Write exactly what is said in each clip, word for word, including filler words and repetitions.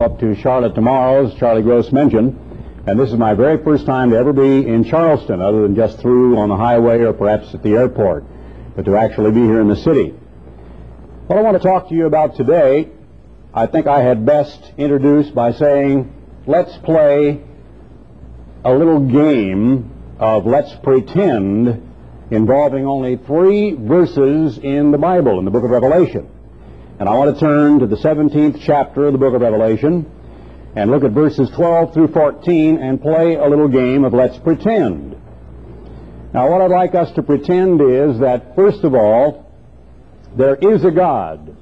up to Charlotte tomorrow, as Charlie Gross mentioned, and this is my very first time to ever be in Charleston, other than just through on the highway or perhaps at the airport, but to actually be here in the city. What I want to talk to you about today, I think I had best introduce by saying, let's play a little game of let's pretend involving only three verses in the Bible, in the book of Revelation. And I want to turn to the seventeenth chapter of the book of Revelation and look at verses twelve through fourteen and play a little game of let's pretend. Now, what I'd like us to pretend is that, first of all, there is a God.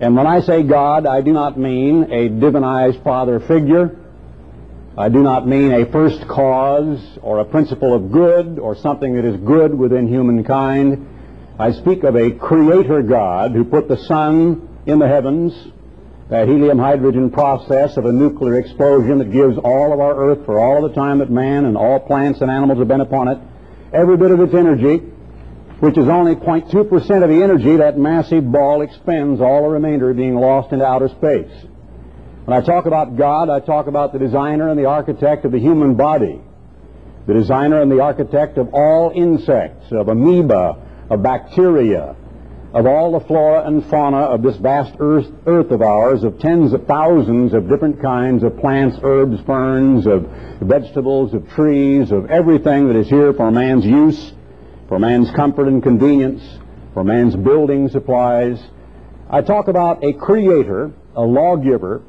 And when I say God, I do not mean a divinized father figure. I do not mean a first cause or a principle of good or something that is good within humankind. I speak of a creator God who put the sun in the heavens, that helium-hydrogen process of a nuclear explosion that gives all of our earth for all the time that man and all plants and animals have been upon it, every bit of its energy, which is only zero point two percent of the energy that massive ball expends, all the remainder being lost into outer space. When I talk about God, I talk about the designer and the architect of the human body, the designer and the architect of all insects, of amoeba, of bacteria, of all the flora and fauna of this vast earth, earth of ours, of tens of thousands of different kinds of plants, herbs, ferns, of vegetables, of trees, of everything that is here for man's use, for man's comfort and convenience, for man's building supplies. I talk about a creator, a lawgiver,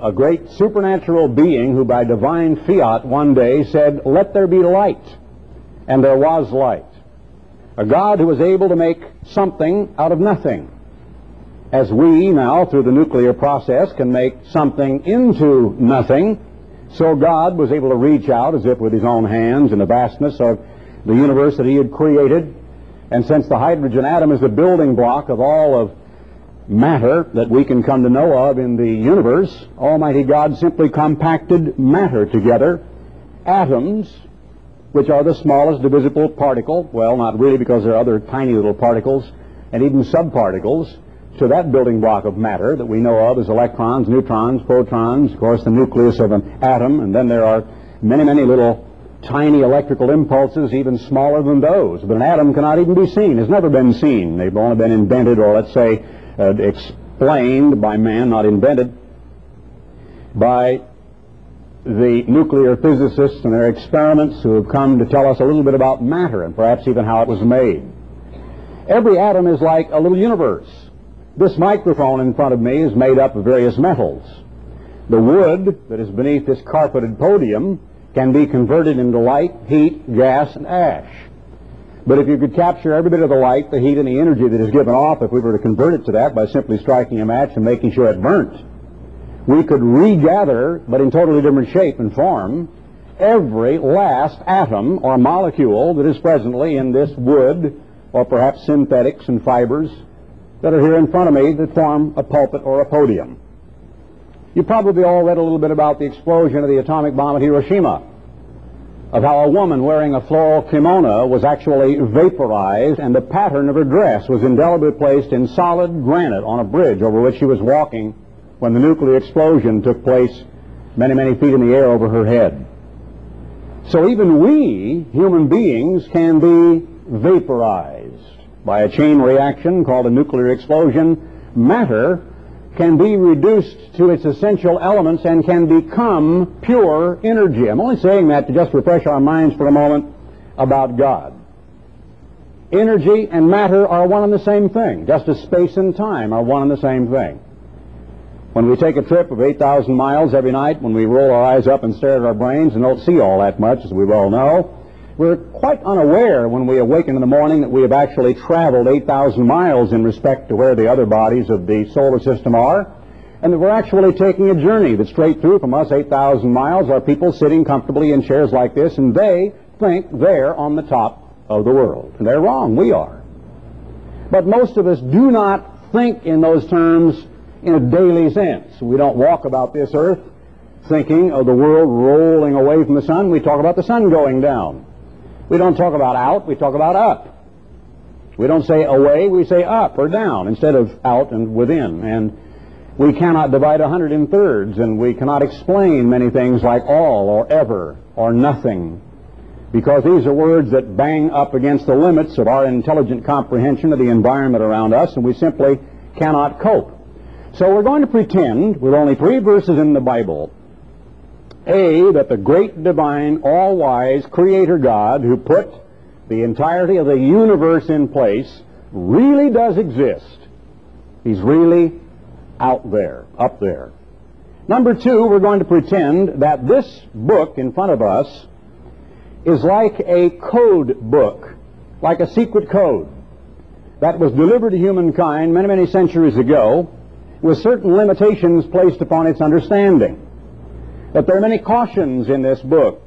a great supernatural being who by divine fiat one day said, "Let there be light," and there was light. A God who was able to make something out of nothing, as we now, through the nuclear process, can make something into nothing. So God was able to reach out, as if with his own hands, in the vastness of the universe that he had created. And since the hydrogen atom is the building block of all of matter that we can come to know of in the universe, Almighty God simply compacted matter together, atoms, which are the smallest divisible particle, well, not really, because there are other tiny little particles and even subparticles to that building block of matter that we know of as electrons, neutrons, protons, of course the nucleus of an atom, and then there are many, many little tiny electrical impulses even smaller than those. But an atom cannot even be seen. It's never been seen. They've only been invented, or let's say, Uh, explained by man, not invented, by the nuclear physicists and their experiments who have come to tell us a little bit about matter and perhaps even how it was made. Every atom is like a little universe. This microphone in front of me is made up of various metals. The wood that is beneath this carpeted podium can be converted into light, heat, gas, and ash. But if you could capture every bit of the light, the heat, and the energy that is given off, if we were to convert it to that by simply striking a match and making sure it burnt, we could regather, but in totally different shape and form, every last atom or molecule that is presently in this wood, or perhaps synthetics and fibers that are here in front of me that form a pulpit or a podium. You probably all read a little bit about the explosion of the atomic bomb at Hiroshima, of how a woman wearing a floral kimono was actually vaporized, and the pattern of her dress was indelibly placed in solid granite on a bridge over which she was walking when the nuclear explosion took place many, many feet in the air over her head. So even we, human beings, can be vaporized by a chain reaction called a nuclear explosion. Matter can be reduced to its essential elements and can become pure energy. I'm only saying that to just refresh our minds for a moment about God. Energy and matter are one and the same thing, just as space and time are one and the same thing. When we take a trip of eight thousand miles every night, when we roll our eyes up and stare at our brains and don't see all that much, as we well know, we're quite unaware when we awaken in the morning that we have actually traveled eight thousand miles in respect to where the other bodies of the solar system are, and that we're actually taking a journey that's straight through from us eight thousand miles. Are people sitting comfortably in chairs like this, and they think they're on the top of the world. And they're wrong. We are. But most of us do not think in those terms in a daily sense. We don't walk about this earth thinking of the world rolling away from the sun. We talk about the sun going down. We don't talk about out, we talk about up. We don't say away, we say up or down instead of out and within. And We cannot divide a hundred in thirds, and we cannot explain many things like all or ever or nothing, because these are words that bang up against the limits of our intelligent comprehension of the environment around us, and we simply cannot cope. So we're going to pretend, with only three verses in the Bible, A, that the great, divine, all-wise Creator God who put the entirety of the universe in place really does exist. He's really out there, up there. Number two, we're going to pretend that this book in front of us is like a code book, like a secret code that was delivered to humankind many, many centuries ago with certain limitations placed upon its understanding. But there are many cautions in this book,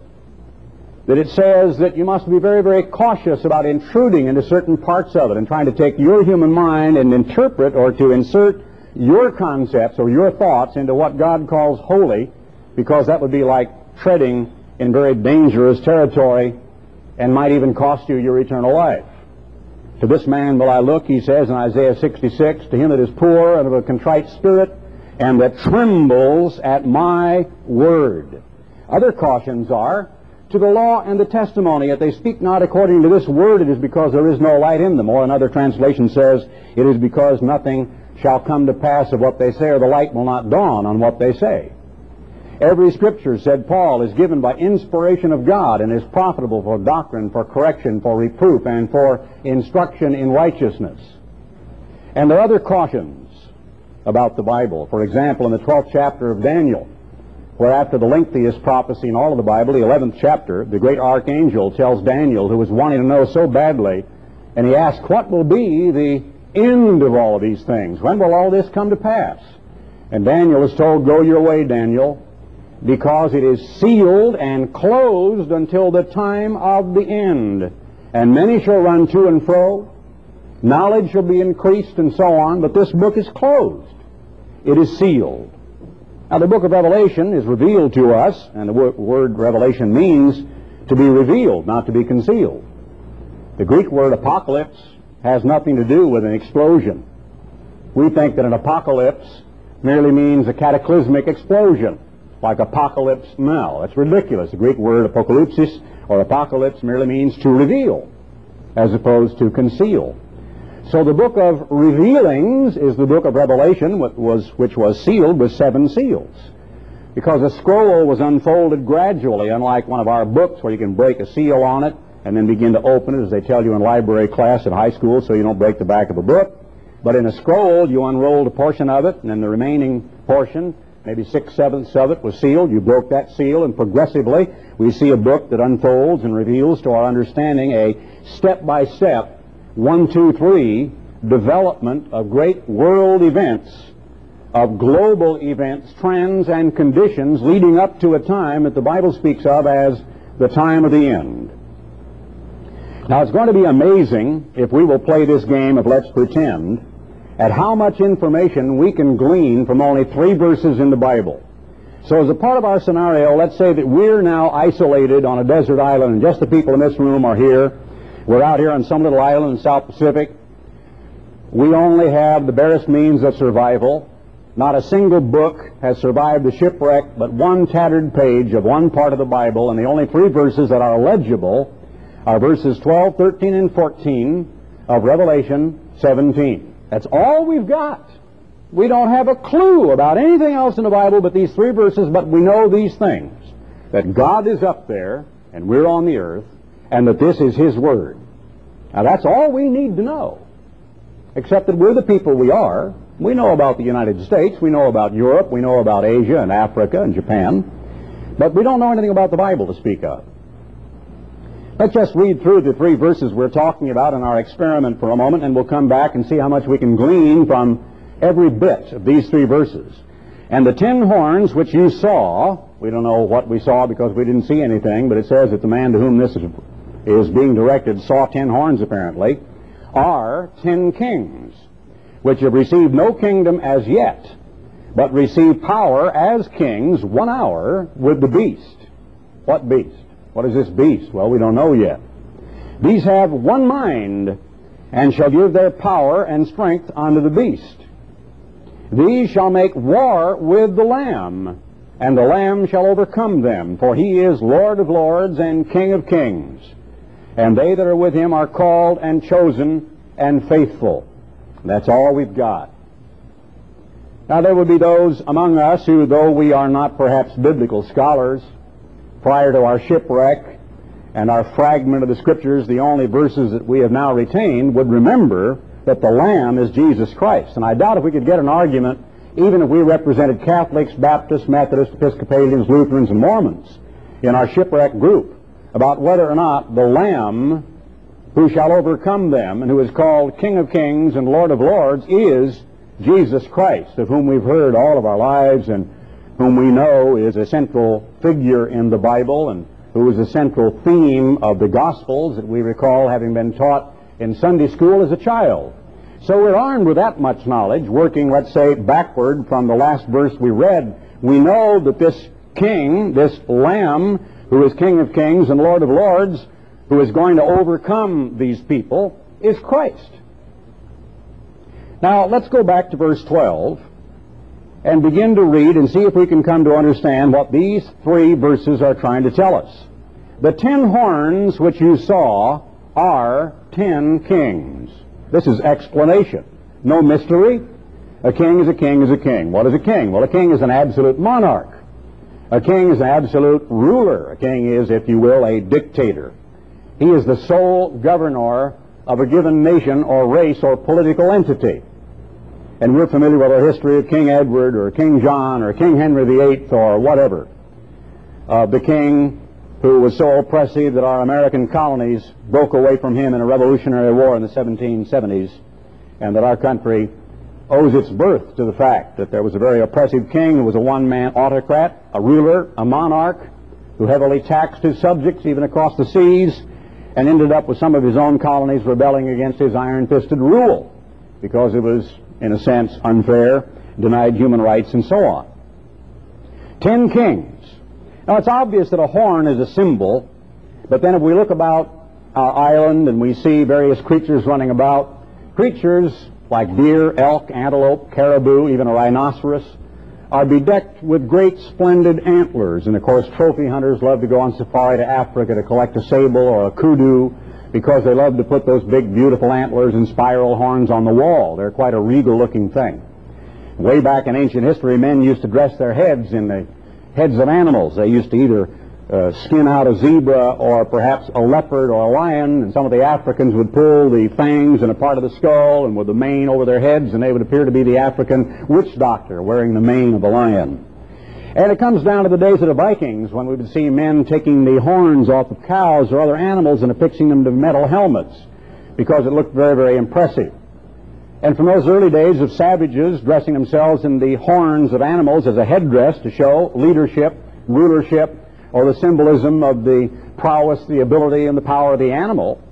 that it says that you must be very, very cautious about intruding into certain parts of it and trying to take your human mind and interpret or to insert your concepts or your thoughts into what God calls holy, because that would be like treading in very dangerous territory and might even cost you your eternal life. To this man will I look, he says in Isaiah sixty-six, to him that is poor and of a contrite spirit and that trembles at my word. Other cautions are to the law and the testimony. If they speak not according to this word, it is because there is no light in them. Or another translation says, it is because nothing shall come to pass of what they say, or the light will not dawn on what they say. Every scripture, said Paul, is given by inspiration of God and is profitable for doctrine, for correction, for reproof, and for instruction in righteousness. And there are other cautions about the Bible. For example, in the twelfth chapter of Daniel, where after the lengthiest prophecy in all of the Bible, the eleventh chapter, the great archangel tells Daniel, who was wanting to know so badly, and he asks, what will be the end of all of these things? When will all this come to pass? And Daniel is told, go your way, Daniel, because it is sealed and closed until the time of the end. And many shall run to and fro, knowledge shall be increased, and so on, but this book is closed. It is sealed. Now, the book of Revelation is revealed to us, and the word revelation means to be revealed, not to be concealed. The Greek word apocalypse has nothing to do with an explosion. We think that an apocalypse merely means a cataclysmic explosion, like apocalypse now. That's ridiculous. The Greek word apokalypsis or apocalypse merely means to reveal as opposed to conceal. So the book of revealings is the book of Revelation, which was, which was sealed with seven seals, because the scroll was unfolded gradually, unlike one of our books where you can break a seal on it and then begin to open it, as they tell you in library class at high school, so you don't break the back of a book. But in a scroll, you unrolled a portion of it, and then the remaining portion, maybe six-sevenths of it, was sealed. You broke that seal, and progressively we see a book that unfolds and reveals to our understanding a step-by-step, one, two, three, development of great world events, of global events, trends, and conditions leading up to a time that the Bible speaks of as the time of the end. Now, it's going to be amazing, if we will play this game of let's pretend, at how much information we can glean from only three verses in the Bible. So as a part of our scenario, let's say that we're now isolated on a desert island, and just the people in this room are here. We're out here on some little island in the South Pacific. We only have the barest means of survival. Not a single book has survived the shipwreck, but one tattered page of one part of the Bible, and the only three verses that are legible are verses twelve, thirteen, and fourteen of Revelation seventeen. That's all we've got. We don't have a clue about anything else in the Bible but these three verses, but we know these things, that God is up there, and we're on the earth, and that this is His Word. Now, that's all we need to know, except that we're the people we are. We know about the United States, we know about Europe, we know about Asia and Africa and Japan, but we don't know anything about the Bible to speak of. Let's just read through the three verses we're talking about in our experiment for a moment, and we'll come back and see how much we can glean from every bit of these three verses. And the ten horns which you saw, we don't know what we saw because we didn't see anything, but it says that the man to whom this is, is being directed saw ten horns apparently, are ten kings, which have received no kingdom as yet, but receive power as kings one hour with the beast. What beast? What is this beast? Well, we don't know yet. These have one mind, and shall give their power and strength unto the beast. These shall make war with the Lamb, and the Lamb shall overcome them, for he is Lord of lords and King of kings. And they that are with him are called and chosen and faithful. That's all we've got. Now, there would be those among us who, though we are not perhaps biblical scholars, prior to our shipwreck and our fragment of the Scriptures, the only verses that we have now retained, would remember that the Lamb is Jesus Christ. And I doubt if we could get an argument, even if we represented Catholics, Baptists, Methodists, Episcopalians, Lutherans, and Mormons in our shipwreck group, about whether or not the Lamb who shall overcome them and who is called King of Kings and Lord of Lords is Jesus Christ, of whom we've heard all of our lives and whom we know is a central figure in the Bible and who is a central theme of the Gospels that we recall having been taught in Sunday school as a child. So we're armed with that much knowledge, working, let's say, backward from the last verse we read. We know that this King, this Lamb, who is King of Kings and Lord of Lords, who is going to overcome these people, is Christ. Now, let's go back to verse twelve and begin to read and see if we can come to understand what these three verses are trying to tell us. The ten horns which you saw are ten kings. This is explanation. No mystery. A king is a king is a king. What is a king? Well, a king is an absolute monarch. A king is an absolute ruler. A king is, if you will, a dictator. He is the sole governor of a given nation or race or political entity. And we're familiar with our history of King Edward or King John or King Henry the Eighth or whatever. Uh, the king who was so oppressive that our American colonies broke away from him in a revolutionary war in the seventeen seventies, and that our country owes its birth to the fact that there was a very oppressive king who was a one-man autocrat, a ruler, a monarch, who heavily taxed his subjects even across the seas, and ended up with some of his own colonies rebelling against his iron-fisted rule because it was, in a sense, unfair, denied human rights, and so on. Ten kings. Now, it's obvious that a horn is a symbol, but then if we look about our island and we see various creatures running about, creatures like deer, elk, antelope, caribou, even a rhinoceros, are bedecked with great splendid antlers. And, of course, trophy hunters love to go on safari to Africa to collect a sable or a kudu because they love to put those big, beautiful antlers and spiral horns on the wall. They're quite a regal-looking thing. Way back in ancient history, men used to dress their heads in the heads of animals. They used to either uh, skin out a zebra or perhaps a leopard or a lion, and some of the Africans would pull the fangs and a part of the skull and with the mane over their heads, and they would appear to be the African witch doctor wearing the mane of a lion. And it comes down to the days of the Vikings when we would see men taking the horns off of cows or other animals and affixing them to metal helmets because it looked very, very impressive. And from those early days of savages dressing themselves in the horns of animals as a headdress to show leadership, rulership, or the symbolism of the prowess, the ability, and the power of the animal,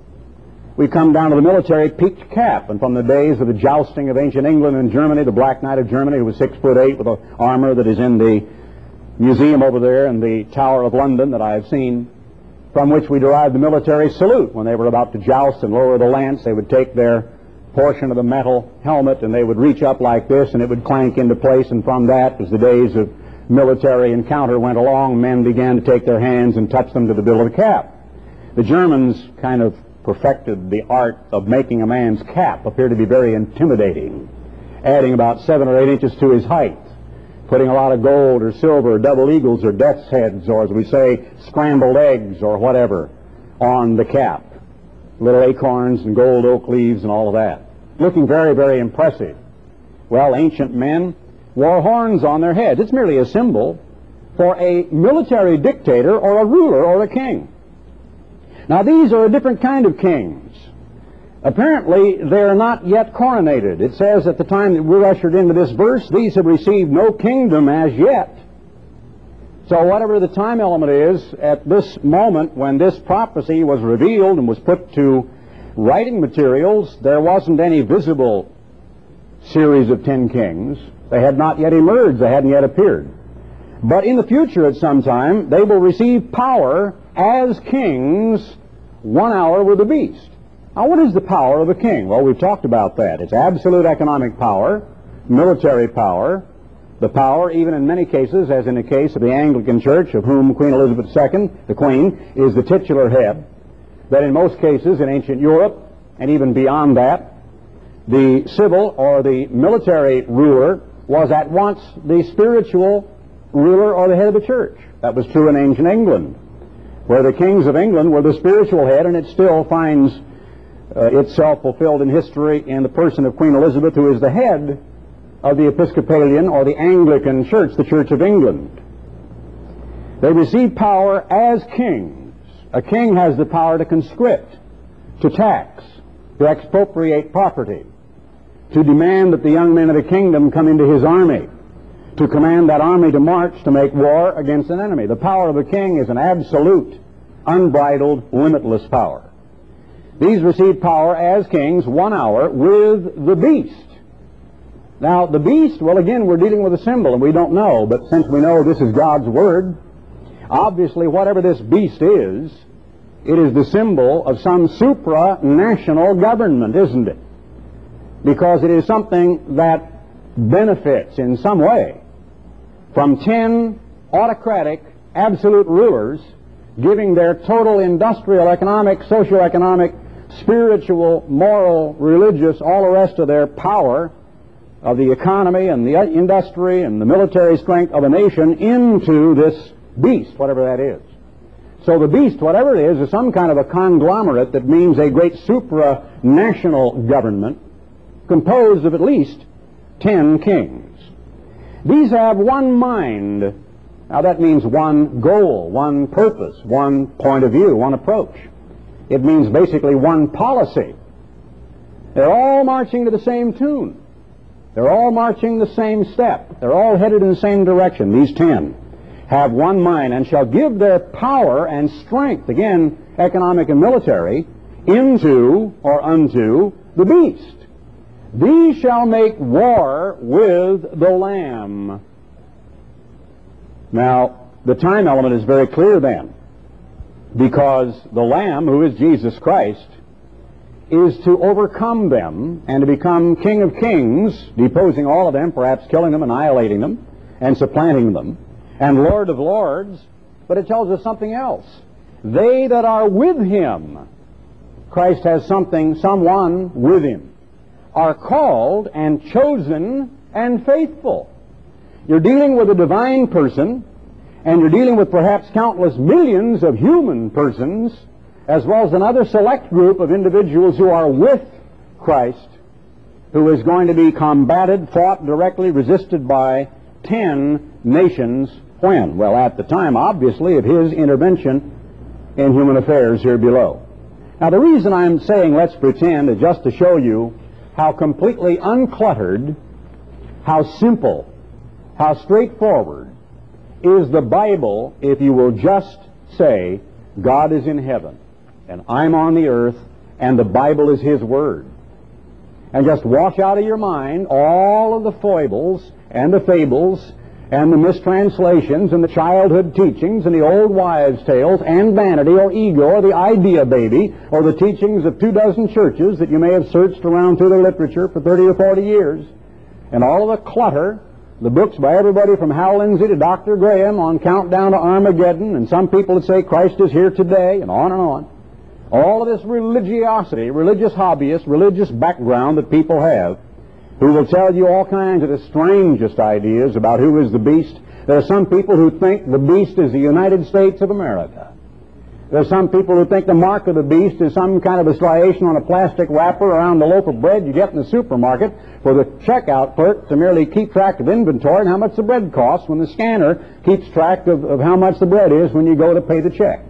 we come down to the military peaked cap. And from the days of the jousting of ancient England and Germany, the Black Knight of Germany, who was six foot eight with an armor that is in the museum over there in the Tower of London that I have seen, from which we derive the military salute. When they were about to joust and lower the lance, they would take their portion of the metal helmet and they would reach up like this and it would clank into place, and from that, as the days of military encounter went along, men began to take their hands and touch them to the bill of the cap. The Germans kind of perfected the art of making a man's cap appear to be very intimidating, adding about seven or eight inches to his height, putting a lot of gold or silver or double eagles or death's heads or, as we say, scrambled eggs or whatever on the cap. Little acorns and gold oak leaves and all of that. Looking very, very impressive. Well, ancient men wore horns on their heads. It's merely a symbol for a military dictator or a ruler or a king. Now, these are a different kind of kings. Apparently, they're not yet coronated. It says at the time that we're ushered into this verse, these have received no kingdom as yet. So whatever the time element is, at this moment when this prophecy was revealed and was put to writing materials, there wasn't any visible series of ten kings. They had not yet emerged. They hadn't yet appeared. But in the future at some time, they will receive power as kings one hour with the beast. Now, what is the power of a king? Well, we've talked about that. It's absolute economic power. military power, the power, even in many cases, as in the case of the Anglican Church, of whom Queen Elizabeth the Second, the Queen, is the titular head, that in most cases in ancient Europe, and even beyond that, the civil or the military ruler was at once the spiritual ruler or the head of the church. That was true in ancient England, where the kings of England were the spiritual head, and it still finds uh, itself fulfilled in history in the person of Queen Elizabeth, who is the head of the Episcopalian or the Anglican Church, the Church of England. They receive power as kings. A king has the power to conscript, to tax, to expropriate property, to demand that the young men of the kingdom come into his army, to command that army to march to make war against an enemy. The power of a king is an absolute, unbridled, limitless power. These receive power as kings one hour with the beast. Now, the beast, well, again, we're dealing with a symbol, and we don't know, but since we know this is God's Word, obviously, whatever this beast is, it is the symbol of some supranational government, isn't it? Because it is something that benefits in some way from ten autocratic, absolute rulers giving their total industrial, economic, socio-economic, spiritual, moral, religious, all the rest of their power of the economy and the industry and the military strength of a nation into this beast, whatever that is. So the beast, whatever it is, is some kind of a conglomerate that means a great supranational government composed of at least ten kings. These have one mind. Now that means one goal, one purpose, one point of view, one approach. It means basically one policy. They're all marching to the same tune. They're all marching the same step. They're all headed in the same direction. These ten have one mind and shall give their power and strength, again, economic and military, into or unto the beast. These shall make war with the Lamb. Now, the time element is very clear then, because the Lamb, who is Jesus Christ, is to overcome them and to become King of Kings, deposing all of them, perhaps killing them, annihilating them, and supplanting them, and Lord of Lords. But it tells us something else. They that are with him, Christ has something, someone with him, are called and chosen and faithful. You're dealing with a divine person, and you're dealing with perhaps countless millions of human persons, as well as another select group of individuals who are with Christ, who is going to be combated, fought directly, resisted by ten nations when? Well, at the time, obviously, of his intervention in human affairs here below. Now, the reason I'm saying let's pretend is just to show you how completely uncluttered, how simple, how straightforward is the Bible if you will just say, God is in heaven, and I'm on the earth, and the Bible is his Word. And just wash out of your mind all of the foibles and the fables and the mistranslations and the childhood teachings and the old wives' tales and vanity or ego or the idea baby or the teachings of two dozen churches that you may have searched around through their literature for thirty or forty years, and all of the clutter, the books by everybody from Hal Lindsey to Doctor Graham on Countdown to Armageddon, and some people that say Christ is here today, and on and on. All of this religiosity, religious hobbyist, religious background that people have, who will tell you all kinds of the strangest ideas about who is the beast. There are some people who think the beast is the United States of America. There are some people who think the mark of the beast is some kind of a striation on a plastic wrapper around the loaf of bread you get in the supermarket for the checkout clerk to merely keep track of inventory and how much the bread costs when the scanner keeps track of, of how much the bread is when you go to pay the check.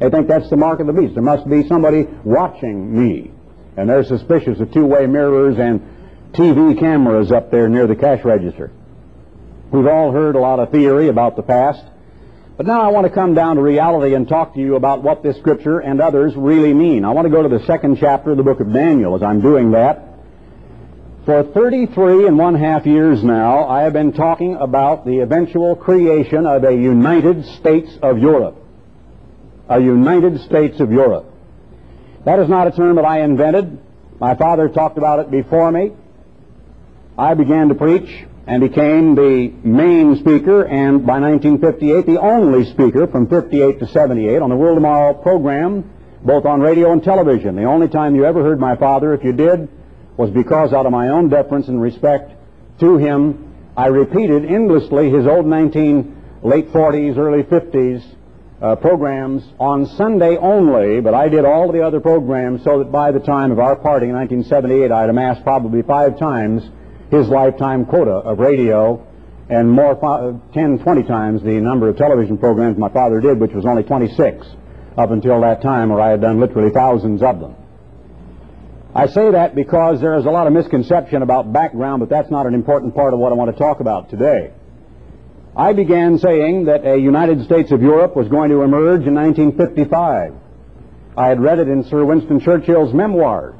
They think that's the mark of the beast. There must be somebody watching me. And they're suspicious of two-way mirrors and T V cameras up there near the cash register. We've all heard a lot of theory about the past. But now I want to come down to reality and talk to you about what this scripture and others really mean. I want to go to the second chapter of the book of Daniel as I'm doing that. For thirty-three and one half years now, I have been talking about the eventual creation of a United States of Europe. A United States of Europe. That is not a term that I invented. My father talked about it before me. I began to preach and became the main speaker, and by nineteen fifty-eight, the only speaker from fifty-eight to seventy-eight on the World Tomorrow program, both on radio and television. The only time you ever heard my father, if you did, was because out of my own deference and respect to him, I repeated endlessly his old nineteen late forties, early fifties uh, programs on Sunday only, but I did all the other programs so that by the time of our parting in nineteen seventy-eight, I had amassed probably five times his lifetime quota of radio and more, ten, twenty times the number of television programs my father did, which was only twenty-six up until that time, or I had done literally thousands of them. I say that because there is a lot of misconception about background, but that's not an important part of what I want to talk about today. I began saying that a United States of Europe was going to emerge in nineteen fifty-five. I had read it in Sir Winston Churchill's memoirs.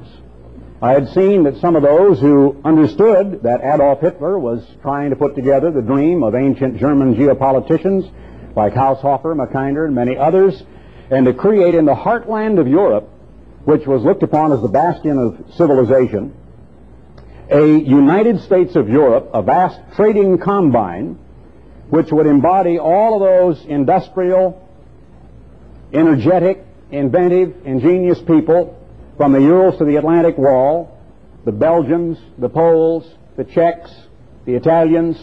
I had seen that some of those who understood that Adolf Hitler was trying to put together the dream of ancient German geopoliticians like Haushofer, Mackinder, and many others, and to create in the heartland of Europe, which was looked upon as the bastion of civilization, a United States of Europe, a vast trading combine, which would embody all of those industrial, energetic, inventive, ingenious people from the Urals to the Atlantic Wall, the Belgians, the Poles, the Czechs, the Italians,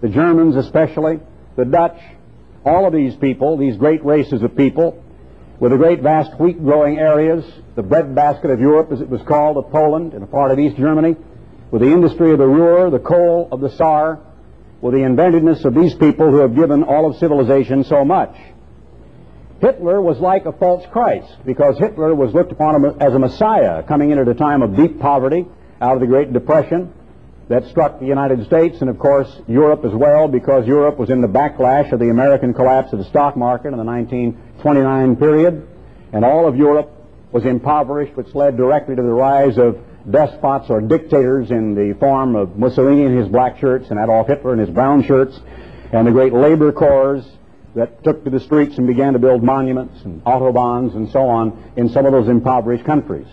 the Germans especially, the Dutch, all of these people, these great races of people, with the great vast wheat-growing areas, the breadbasket of Europe, as it was called, of Poland and a part of East Germany, with the industry of the Ruhr, the coal of the Saar, with the inventiveness of these people who have given all of civilization so much. Hitler was like a false Christ, because Hitler was looked upon as a messiah, coming in at a time of deep poverty, out of the Great Depression that struck the United States and, of course, Europe as well, because Europe was in the backlash of the American collapse of the stock market in the nineteen twenty-nine period, and all of Europe was impoverished, which led directly to the rise of despots or dictators in the form of Mussolini in his black shirts and Adolf Hitler in his brown shirts, and the great labor corps that took to the streets and began to build monuments and autobahns and so on in some of those impoverished countries.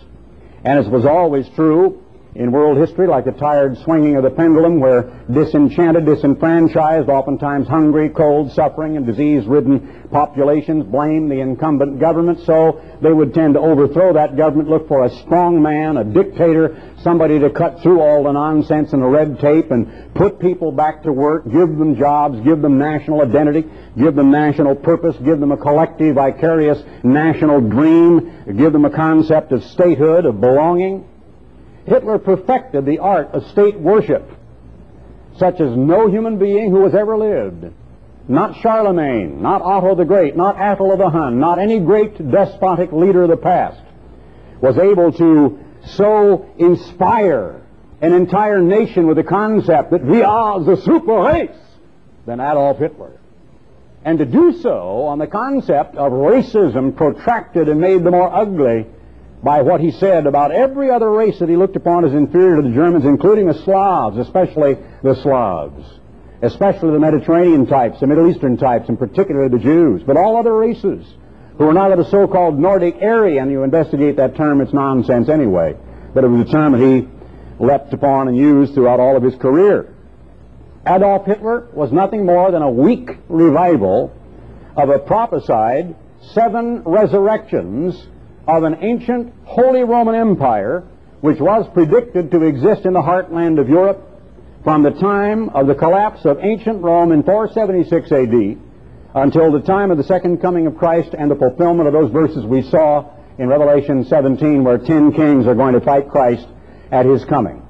And as was always true in world history, like the tired swinging of the pendulum, where disenchanted, disenfranchised, oftentimes hungry, cold, suffering, and disease-ridden populations blamed the incumbent government, so they would tend to overthrow that government, look for a strong man, a dictator, somebody to cut through all the nonsense and the red tape and put people back to work, give them jobs, give them national identity, give them national purpose, give them a collective, vicarious national dream, give them a concept of statehood, of belonging. Hitler perfected the art of state worship, such as no human being who has ever lived. Not Charlemagne, not Otto the Great, not Attila the Hun, not any great despotic leader of the past was able to so inspire an entire nation with the concept that we are the super race than Adolf Hitler. And to do so on the concept of racism protracted and made the more ugly by what he said about every other race that he looked upon as inferior to the Germans, including the Slavs, especially the Slavs, especially the Mediterranean types, the Middle Eastern types, and particularly the Jews, but all other races who were not of the so-called Nordic area, and you investigate that term, it's nonsense anyway, but it was a term that he leapt upon and used throughout all of his career. Adolf Hitler was nothing more than a weak revival of a prophesied seven resurrections of an ancient Holy Roman Empire, which was predicted to exist in the heartland of Europe from the time of the collapse of ancient Rome in four seventy-six A D until the time of the second coming of Christ and the fulfillment of those verses we saw in Revelation seventeen, where ten kings are going to fight Christ at his coming.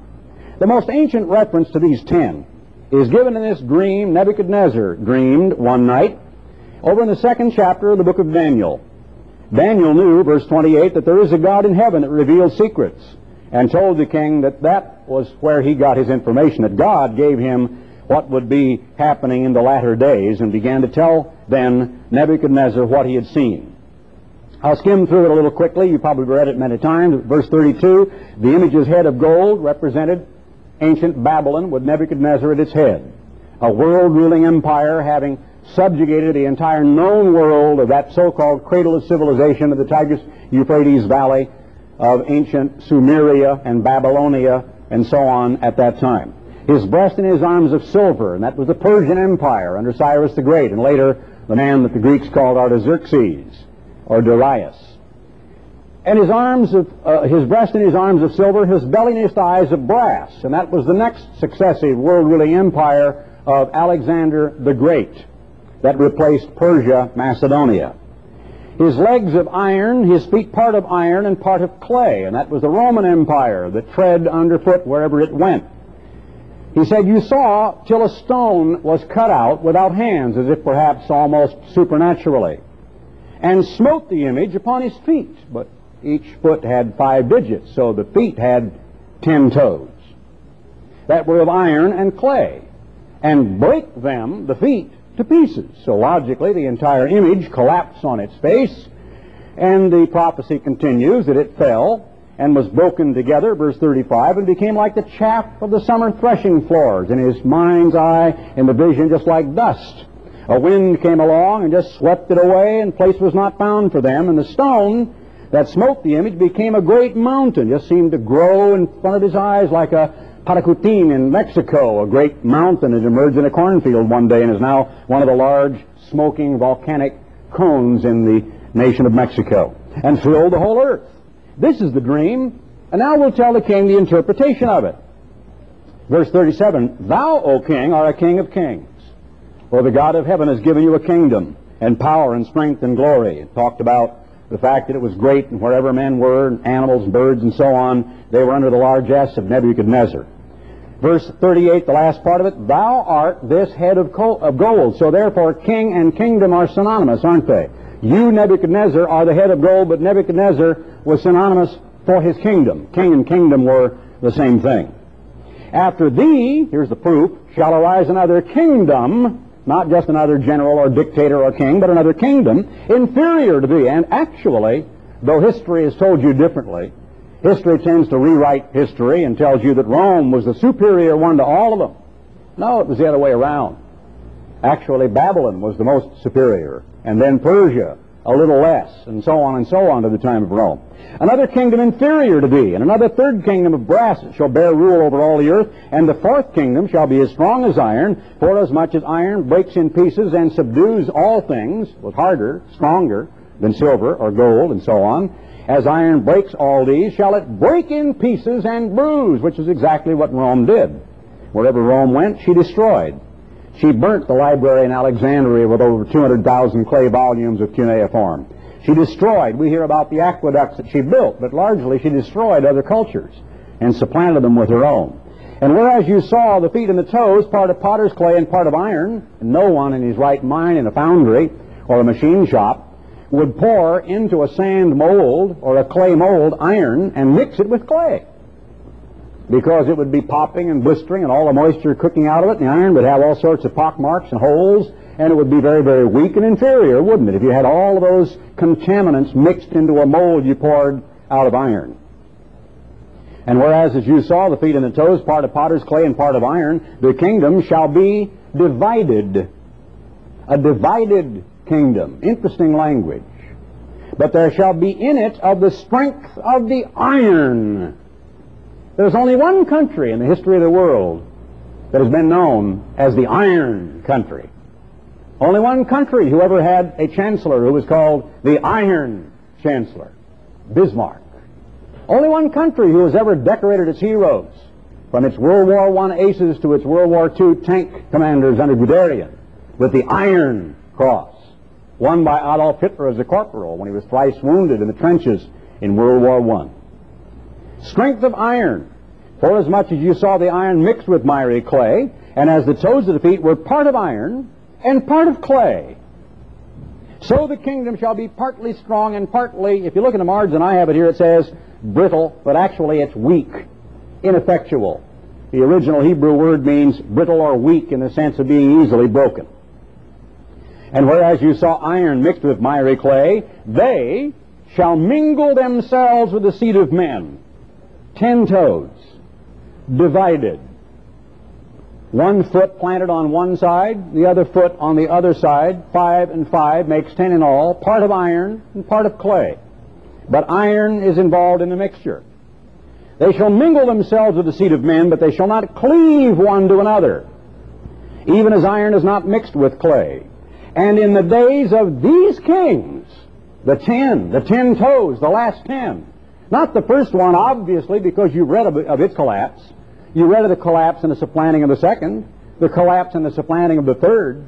The most ancient reference to these ten is given in this dream Nebuchadnezzar dreamed one night over in the second chapter of the book of Daniel. Daniel knew, verse twenty-eight, that there is a God in heaven that reveals secrets, and told the king that that was where he got his information, that God gave him what would be happening in the latter days, and began to tell then Nebuchadnezzar what he had seen. I'll skim through it a little quickly. You probably read it many times. Verse thirty-two, the image's head of gold represented ancient Babylon with Nebuchadnezzar at its head, a world-ruling empire having subjugated the entire known world of that so-called cradle of civilization of the Tigris-Euphrates Valley of ancient Sumeria and Babylonia and so on at that time. his breast and his arms of silver, and that was the Persian Empire under Cyrus the Great, and later the man that the Greeks called Artaxerxes, or Darius. And his arms of, uh, his breast and his arms of silver, his belly and his thighs of brass, and that was the next successive world-ruling empire of Alexander the Great that replaced Persia, Macedonia. His legs of iron, his feet part of iron and part of clay, and that was the Roman Empire that tread underfoot wherever it went. He said, you saw till a stone was cut out without hands, as if perhaps almost supernaturally, and smote the image upon his feet. But each foot had five digits, so the feet had ten toes that were of iron and clay, and break them, the feet, to pieces. So logically, the entire image collapsed on its face, and the prophecy continues that it fell and was broken together, verse thirty-five, and became like the chaff of the summer threshing floors in his mind's eye, in the vision, just like dust. A wind came along and just swept it away, and place was not found for them, and the stone that smote the image became a great mountain, just seemed to grow in front of his eyes like a Paracutin in Mexico, a great mountain that emerged in a cornfield one day and is now one of the large smoking volcanic cones in the nation of Mexico, and filled the whole earth. This is the dream, and now we'll tell the king the interpretation of it. Verse thirty-seven, thou, O king, art a king of kings, for the God of heaven has given you a kingdom, and power, and strength, and glory. It talked about the fact that it was great, and wherever men were, and animals, and birds, and so on, they were under the largesse of Nebuchadnezzar. Verse thirty-eight, the last part of it, thou art this head of gold. So therefore, king and kingdom are synonymous, aren't they? You, Nebuchadnezzar, are the head of gold, but Nebuchadnezzar was synonymous for his kingdom. King and kingdom were the same thing. After thee, here's the proof, shall arise another kingdom, not just another general or dictator or king, but another kingdom, inferior to thee. And actually, though history has told you differently, history tends to rewrite history and tells you that Rome was the superior one to all of them. No, it was the other way around. Actually, Babylon was the most superior, and then Persia, a little less, and so on and so on to the time of Rome. Another kingdom inferior to thee, and another third kingdom of brass shall bear rule over all the earth, and the fourth kingdom shall be as strong as iron, forasmuch as iron breaks in pieces and subdues all things, was harder, stronger than silver or gold, and so on. As iron breaks all these, shall it break in pieces and bruise, which is exactly what Rome did. Wherever Rome went, she destroyed. She burnt the library in Alexandria with over two hundred thousand clay volumes of cuneiform. She destroyed. We hear about the aqueducts that she built, but largely she destroyed other cultures and supplanted them with her own. And whereas you saw the feet and the toes, part of potter's clay and part of iron, and no one in his right mind in a foundry or a machine shop would pour into a sand mold or a clay mold iron and mix it with clay, because it would be popping and blistering and all the moisture cooking out of it, and the iron would have all sorts of pock marks and holes, and it would be very, very weak and inferior, wouldn't it, if you had all of those contaminants mixed into a mold you poured out of iron. And whereas, as you saw, the feet and the toes, part of potter's clay and part of iron, the kingdom shall be divided. A divided kingdom. Interesting language. But there shall be in it of the strength of the iron. There's only one country in the history of the world that has been known as the Iron Country. Only one country who ever had a chancellor who was called the Iron Chancellor, Bismarck. Only one country who has ever decorated its heroes, from its World War One aces to its World War Two tank commanders under Guderian, with the Iron Cross, won by Adolf Hitler as a corporal when he was thrice wounded in the trenches in World War One. Strength of iron, forasmuch as you saw the iron mixed with miry clay, and as the toes of the feet were part of iron and part of clay, so the kingdom shall be partly strong and partly, if you look in the margin, I have it here, it says brittle, but actually it's weak, ineffectual. The original Hebrew word means brittle or weak in the sense of being easily broken. And whereas you saw iron mixed with miry clay, they shall mingle themselves with the seed of men. Ten toes, divided. One foot planted on one side, the other foot on the other side. Five and five makes ten in all, part of iron and part of clay. But iron is involved in the mixture. They shall mingle themselves with the seed of men, but they shall not cleave one to another, even as iron is not mixed with clay. And in the days of these kings, the ten, the ten toes, the last ten, not the first one, obviously, because you read of, of its collapse. You read of the collapse and the supplanting of the second, the collapse and the supplanting of the third.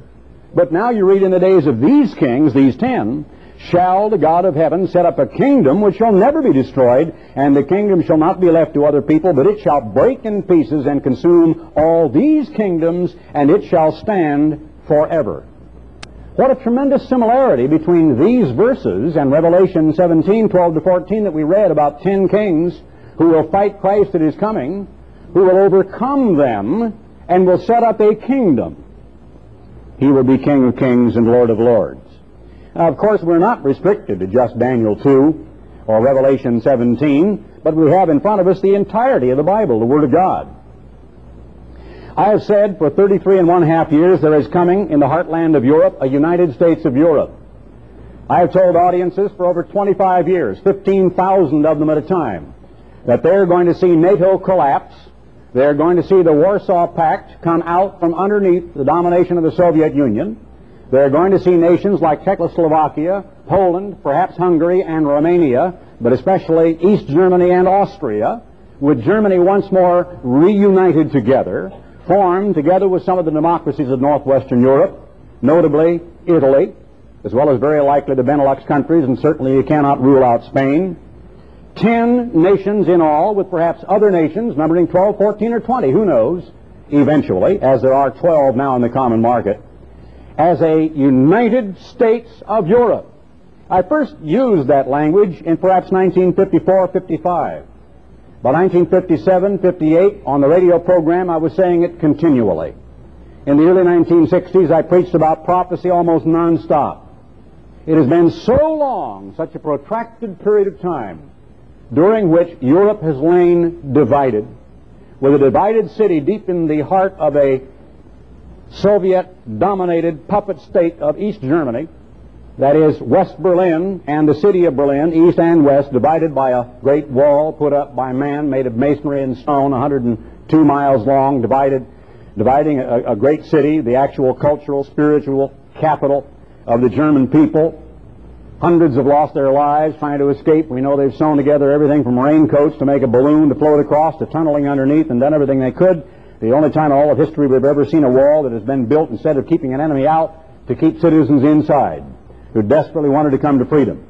But now you read, in the days of these kings, these ten, shall the God of heaven set up a kingdom which shall never be destroyed, and the kingdom shall not be left to other people, but it shall break in pieces and consume all these kingdoms, and it shall stand forever. What a tremendous similarity between these verses and Revelation seventeen, twelve to fourteen that we read about ten kings who will fight Christ at his coming, who will overcome them, and will set up a kingdom. He will be King of kings and Lord of lords. Now, of course, we're not restricted to just Daniel two or Revelation seventeen, but we have in front of us the entirety of the Bible, the Word of God. I have said for thirty-three and one half years there is coming in the heartland of Europe a United States of Europe. I have told audiences for over twenty-five years, fifteen thousand of them at a time, that they're going to see NATO collapse, they're going to see the Warsaw Pact come out from underneath the domination of the Soviet Union, they're going to see nations like Czechoslovakia, Poland, perhaps Hungary and Romania, but especially East Germany and Austria, with Germany once more reunited together, formed together with some of the democracies of northwestern Europe, notably Italy, as well as very likely the Benelux countries, and certainly you cannot rule out Spain. Ten nations in all, with perhaps other nations numbering twelve, fourteen, or twenty, who knows, eventually, as there are twelve now in the common market, as a United States of Europe. I first used that language in perhaps nineteen fifty-four, fifty-five. By nineteen fifty-seven, fifty-eight, on the radio program, I was saying it continually. In the early nineteen sixties, I preached about prophecy almost nonstop. It has been so long, such a protracted period of time, during which Europe has lain divided, with a divided city deep in the heart of a Soviet-dominated puppet state of East Germany, that is, West Berlin and the city of Berlin, east and west, divided by a great wall put up by man, made of masonry and stone, one hundred two miles long, divided, dividing a, a great city, the actual cultural, spiritual capital of the German people. Hundreds have lost their lives trying to escape. We know they've sewn together everything from raincoats to make a balloon to float across to tunneling underneath, and done everything they could. The only time in all of history we've ever seen a wall that has been built, instead of keeping an enemy out, to keep citizens inside who desperately wanted to come to freedom.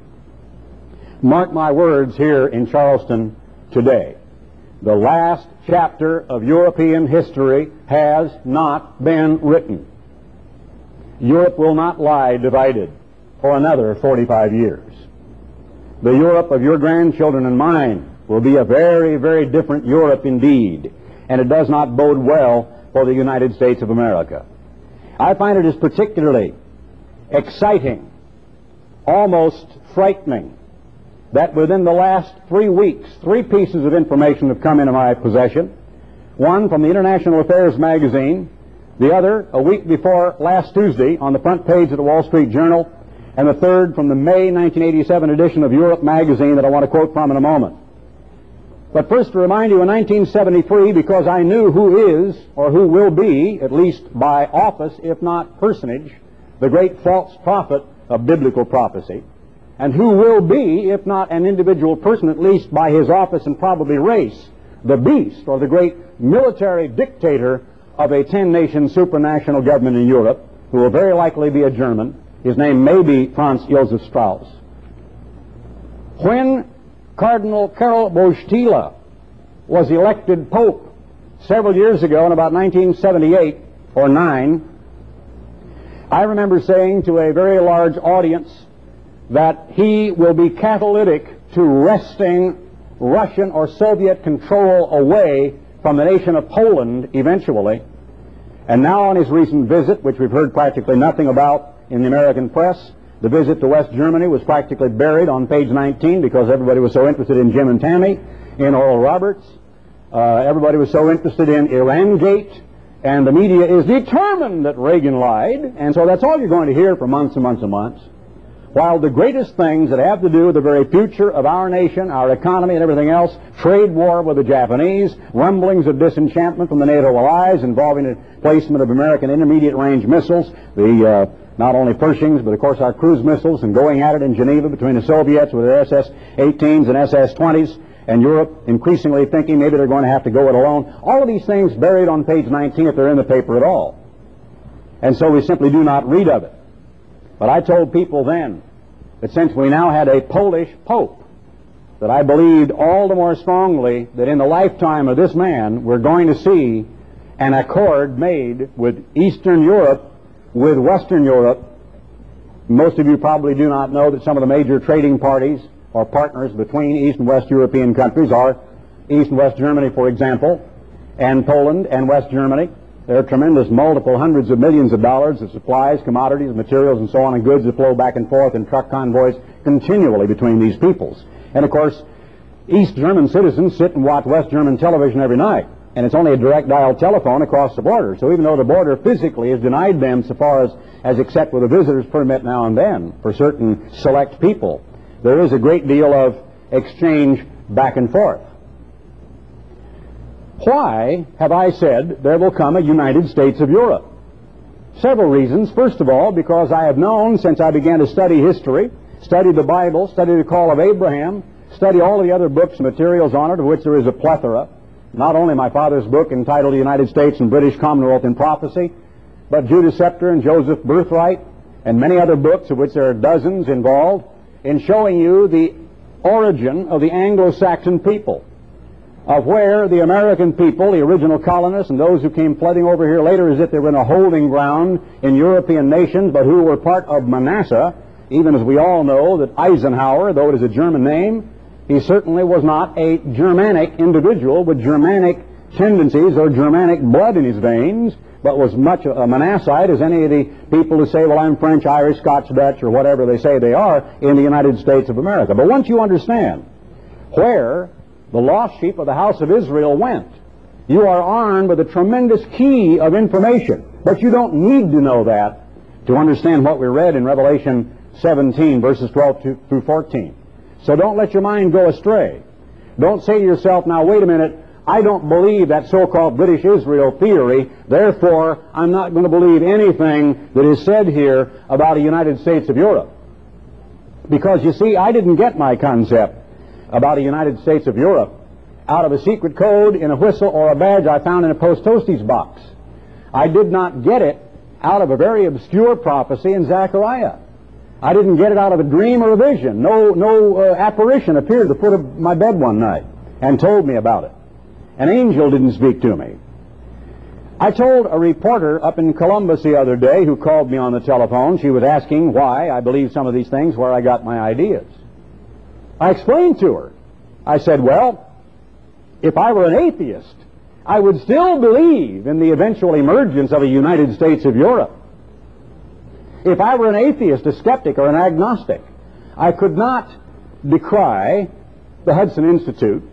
Mark my words here in Charleston today. The last chapter of European history has not been written. Europe will not lie divided for another forty-five years. The Europe of your grandchildren and mine will be a very, very different Europe indeed, and it does not bode well for the United States of America. I find it is particularly exciting, almost frightening, that within the last three weeks, three pieces of information have come into my possession. One from the International Affairs magazine, the other a week before last Tuesday on the front page of the Wall Street Journal, and the third from the May nineteen eighty-seven edition of Europe magazine that I want to quote from in a moment. But first, to remind you, in nineteen seventy-three, because I knew who is, or who will be, at least by office, if not personage, the great false prophet of biblical prophecy, and who will be, if not an individual person, at least by his office and probably race, the beast, or the great military dictator of a ten-nation supranational government in Europe, who will very likely be a German. His name may be Franz Josef Strauss. When Cardinal Karol Wojtyla was elected Pope several years ago, in about nineteen seventy-eight or nine, I remember saying to a very large audience that he will be catalytic to wresting Russian or Soviet control away from the nation of Poland eventually. And now, on his recent visit, which we've heard practically nothing about in the American press, the visit to West Germany was practically buried on page nineteen because everybody was so interested in Jim and Tammy, in Oral Roberts. Uh, everybody was so interested in Iran Gate. And the media is determined that Reagan lied, and so that's all you're going to hear for months and months and months. while the greatest things that have to do with the very future of our nation, our economy, and everything else, trade war with the Japanese, rumblings of disenchantment from the NATO allies involving the placement of American intermediate-range missiles, the uh, not only Pershings, but of course our cruise missiles, and going at it in Geneva between the Soviets with their S S eighteens and S S twenties, and Europe increasingly thinking maybe they're going to have to go it alone. All of these things buried on page nineteen if they're in the paper at all. And so we simply do not read of it. But I told people then that since we now had a Polish Pope, that I believed all the more strongly that in the lifetime of this man we're going to see an accord made with Eastern Europe, with Western Europe. Most of you probably do not know that some of the major trading parties or partners between East and West European countries are East and West Germany, for example, and Poland and West Germany. There are tremendous multiple hundreds of millions of dollars of supplies, commodities, materials, and so on, and goods that flow back and forth in truck convoys continually between these peoples. And, of course, East German citizens sit and watch West German television every night, and it's only a direct dial telephone across the border. So even though the border physically is denied them so far as, as except with a visitor's permit now and then for certain select people, there is a great deal of exchange back and forth. Why have I said there will come a United States of Europe? Several reasons. First of all, because I have known since I began to study history, study the Bible, study the Call of Abraham, study all the other books and materials on it, of which there is a plethora. Not only my father's book entitled The United States and British Commonwealth in Prophecy, but Judah Scepter and Joseph Birthright, and many other books, of which there are dozens involved, in showing you the origin of the Anglo-Saxon people, of where the American people, the original colonists, and those who came flooding over here later as if they were in a holding ground in European nations, but who were part of Manasseh, even as we all know that Eisenhower, though it is a German name, he certainly was not a Germanic individual with Germanic tendencies or Germanic blood in his veins, but was much a Manassite as any of the people who say, well, I'm French, Irish, Scots, Dutch, or whatever they say they are in the United States of America. But once you understand where the lost sheep of the house of Israel went, you are armed with a tremendous key of information. But you don't need to know that to understand what we read in Revelation seventeen, verses twelve through fourteen. So don't let your mind go astray. Don't say to yourself, now, wait a minute, I don't believe that so-called British Israel theory, therefore I'm not going to believe anything that is said here about a United States of Europe. Because, you see, I didn't get my concept about a United States of Europe out of a secret code in a whistle or a badge I found in a post Toasties box. I did not get it out of a very obscure prophecy in Zechariah. I didn't get it out of a dream or a vision. No, no uh, apparition appeared at the foot of my bed one night and told me about it. An angel didn't speak to me. I told a reporter up in Columbus the other day who called me on the telephone. She was asking why I believe some of these things, where I got my ideas. I explained to her. I said, well, if I were an atheist, I would still believe in the eventual emergence of a United States of Europe. If I were an atheist, a skeptic, or an agnostic, I could not decry the Hudson Institute,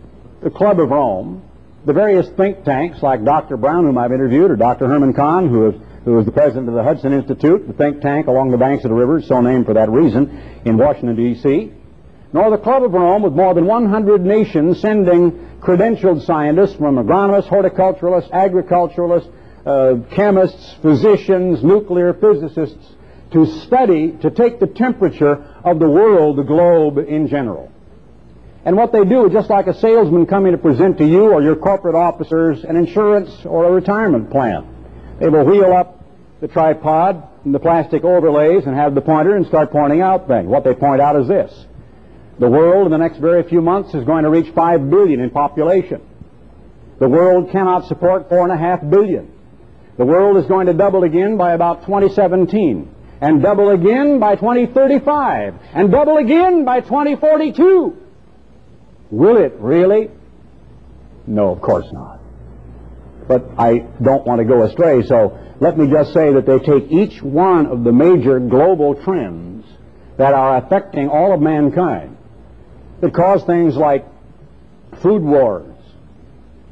the Club of Rome, the various think tanks like Doctor Brown, whom I've interviewed, or Doctor Herman Kahn, who is, who is the president of the Hudson Institute, the think tank along the banks of the river, so named for that reason, in Washington, D C, nor the Club of Rome, with more than one hundred nations sending credentialed scientists from agronomists, horticulturalists, agriculturalists, uh, chemists, physicians, nuclear physicists, to study, to take the temperature of the world, the globe in general. And what they do is just like a salesman coming to present to you or your corporate officers an insurance or a retirement plan. They will wheel up the tripod and the plastic overlays and have the pointer and start pointing out things. What they point out is this. The world in the next very few months is going to reach five billion in population. The world cannot support four point five billion. The world is going to double again by about twenty seventeen, and double again by twenty thirty-five, and double again by twenty forty-two. Will it really? No, of course not. But I don't want to go astray, so let me just say that they take each one of the major global trends that are affecting all of mankind, that cause things like food wars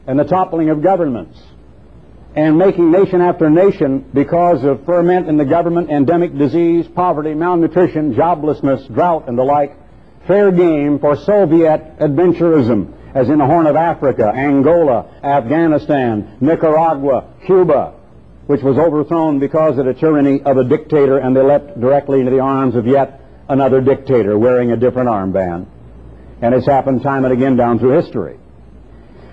and the toppling of governments and making nation after nation because of ferment in the government, endemic disease, poverty, malnutrition, joblessness, drought, and the like, fair game for Soviet adventurism, as in the Horn of Africa, Angola, Afghanistan, Nicaragua, Cuba, which was overthrown because of the tyranny of a dictator, and they leapt directly into the arms of yet another dictator wearing a different armband. And it's happened time and again down through history.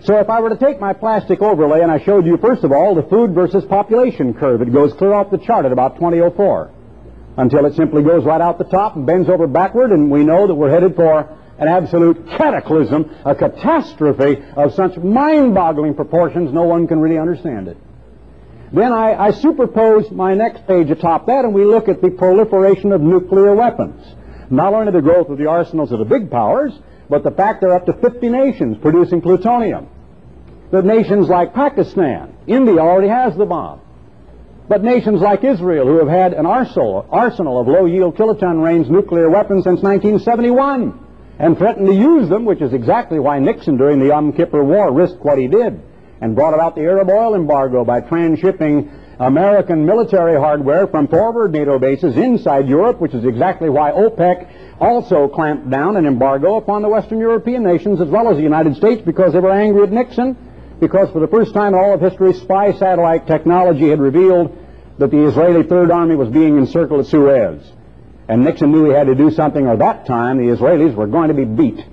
So if I were to take my plastic overlay, and I showed you, first of all, the food versus population curve, it goes clear off the chart at about twenty oh four, until it simply goes right out the top and bends over backward, and we know that we're headed for an absolute cataclysm, a catastrophe of such mind-boggling proportions no one can really understand it. Then I, I superpose my next page atop that, and we look at the proliferation of nuclear weapons. Not only the growth of the arsenals of the big powers, but the fact they're up to fifty nations producing plutonium. The nations like Pakistan, India already has the bomb. But nations like Israel, who have had an arsenal, arsenal of low-yield kiloton range nuclear weapons since nineteen seventy-one, and threatened to use them, which is exactly why Nixon during the Yom Kippur War risked what he did, and brought about the Arab oil embargo by transshipping American military hardware from former NATO bases inside Europe, which is exactly why OPEC also clamped down an embargo upon the Western European nations as well as the United States, because they were angry at Nixon, because for the first time in all of history, spy satellite technology had revealed that the Israeli Third Army was being encircled at Suez. And Nixon knew he had to do something, or that time the Israelis were going to be beat,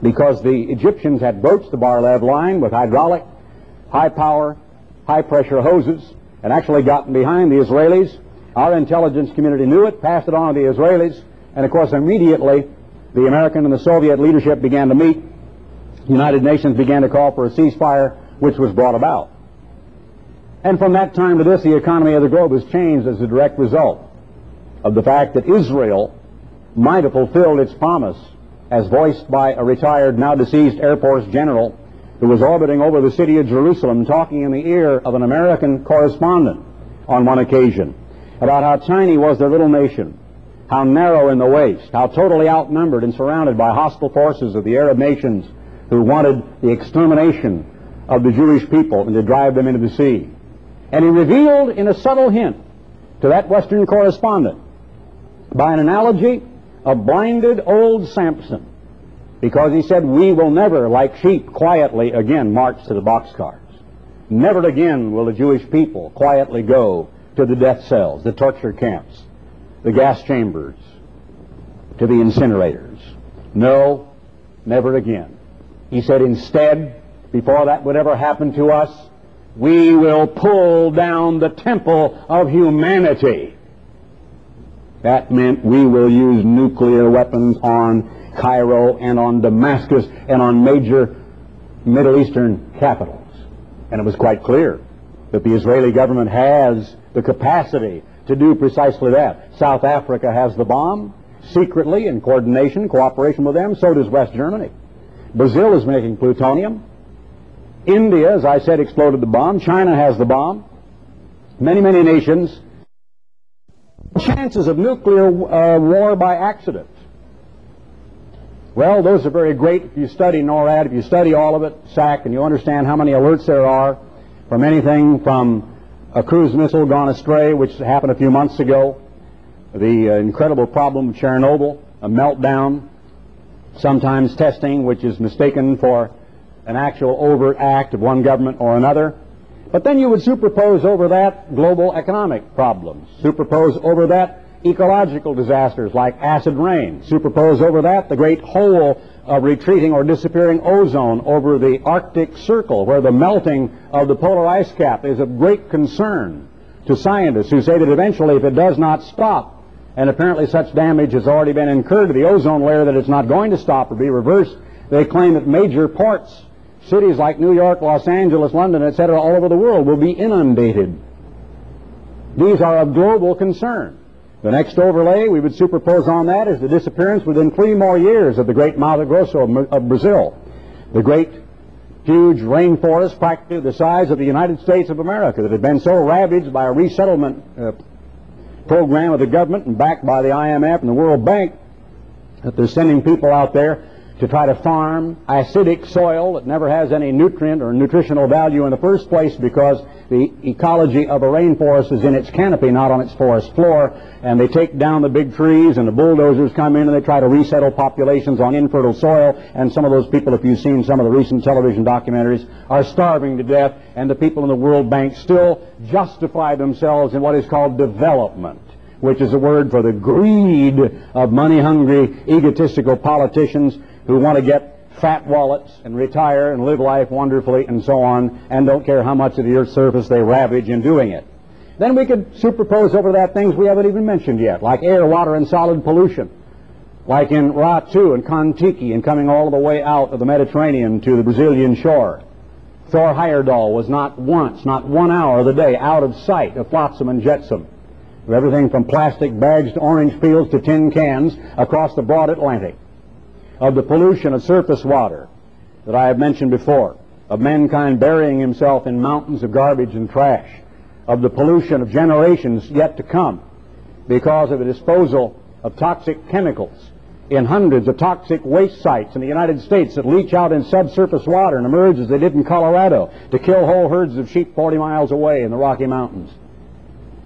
because the Egyptians had broached the Bar-Lev line with hydraulic high-power, high-pressure hoses, and actually gotten behind the Israelis. Our intelligence community knew it, passed it on to the Israelis, and of course immediately the American and the Soviet leadership began to meet. The United Nations began to call for a ceasefire, which was brought about. And from that time to this, the economy of the globe has changed as a direct result of the fact that Israel might have fulfilled its promise, as voiced by a retired, now deceased Air Force general, who was orbiting over the city of Jerusalem talking in the ear of an American correspondent on one occasion about how tiny was their little nation, how narrow in the waist, how totally outnumbered and surrounded by hostile forces of the Arab nations who wanted the extermination of the Jewish people and to drive them into the sea. And he revealed in a subtle hint to that Western correspondent by an analogy of blinded old Samson, because he said, "We will never, like sheep, quietly again march to the boxcars. Never again will the Jewish people quietly go to the death cells, the torture camps, the gas chambers, to the incinerators. No, never again." He said, "Instead, before that would ever happen to us, we will pull down the temple of humanity." That meant we will use nuclear weapons on Cairo and on Damascus and on major Middle Eastern capitals. And it was quite clear that the Israeli government has the capacity to do precisely that. South Africa has the bomb, secretly, in coordination, cooperation with them. So does West Germany. Brazil is making plutonium. India, as I said, exploded the bomb. China has the bomb. Many, many nations. Chances of nuclear uh, war by accident. Well, those are very great if you study NORAD, if you study all of it, S A C, and you understand how many alerts there are from anything from a cruise missile gone astray, which happened a few months ago, the uh, incredible problem of Chernobyl, a meltdown, sometimes testing which is mistaken for an actual overt act of one government or another. But then you would superpose over that global economic problems, superpose over that ecological disasters like acid rain, superpose over that the great hole of retreating or disappearing ozone over the Arctic Circle, where the melting of the polar ice cap is of great concern to scientists who say that eventually, if it does not stop, and apparently such damage has already been incurred to the ozone layer that it's not going to stop or be reversed, they claim that major ports, cities like New York, Los Angeles, London, et cetera, all over the world will be inundated. These are of global concern. The next overlay we would superpose on that is the disappearance within three more years of the great Mato Grosso of Brazil, the great huge rainforest practically the size of the United States of America that had been so ravaged by a resettlement uh, program of the government and backed by the I M F and the World Bank that they're sending people out there to try to farm acidic soil that never has any nutrient or nutritional value in the first place, because the ecology of a rainforest is in its canopy, not on its forest floor, and they take down the big trees and the bulldozers come in and they try to resettle populations on infertile soil, and some of those people, if you've seen some of the recent television documentaries, are starving to death, and the people in the World Bank still justify themselves in what is called development, which is a word for the greed of money-hungry, egotistical politicians who want to get fat wallets and retire and live life wonderfully and so on, and don't care how much of the earth's surface they ravage in doing it. Then we could superpose over that things we haven't even mentioned yet, like air, water, and solid pollution, like in Ratu and Kon-Tiki and coming all the way out of the Mediterranean to the Brazilian shore. Thor Heyerdahl was not once, not one hour of the day, out of sight of flotsam and jetsam, of everything from plastic bags to orange peels to tin cans across the broad Atlantic, of the pollution of surface water that I have mentioned before, of mankind burying himself in mountains of garbage and trash, of the pollution of generations yet to come because of the disposal of toxic chemicals in hundreds of toxic waste sites in the United States that leach out in subsurface water and emerge as they did in Colorado to kill whole herds of sheep forty miles away in the Rocky Mountains.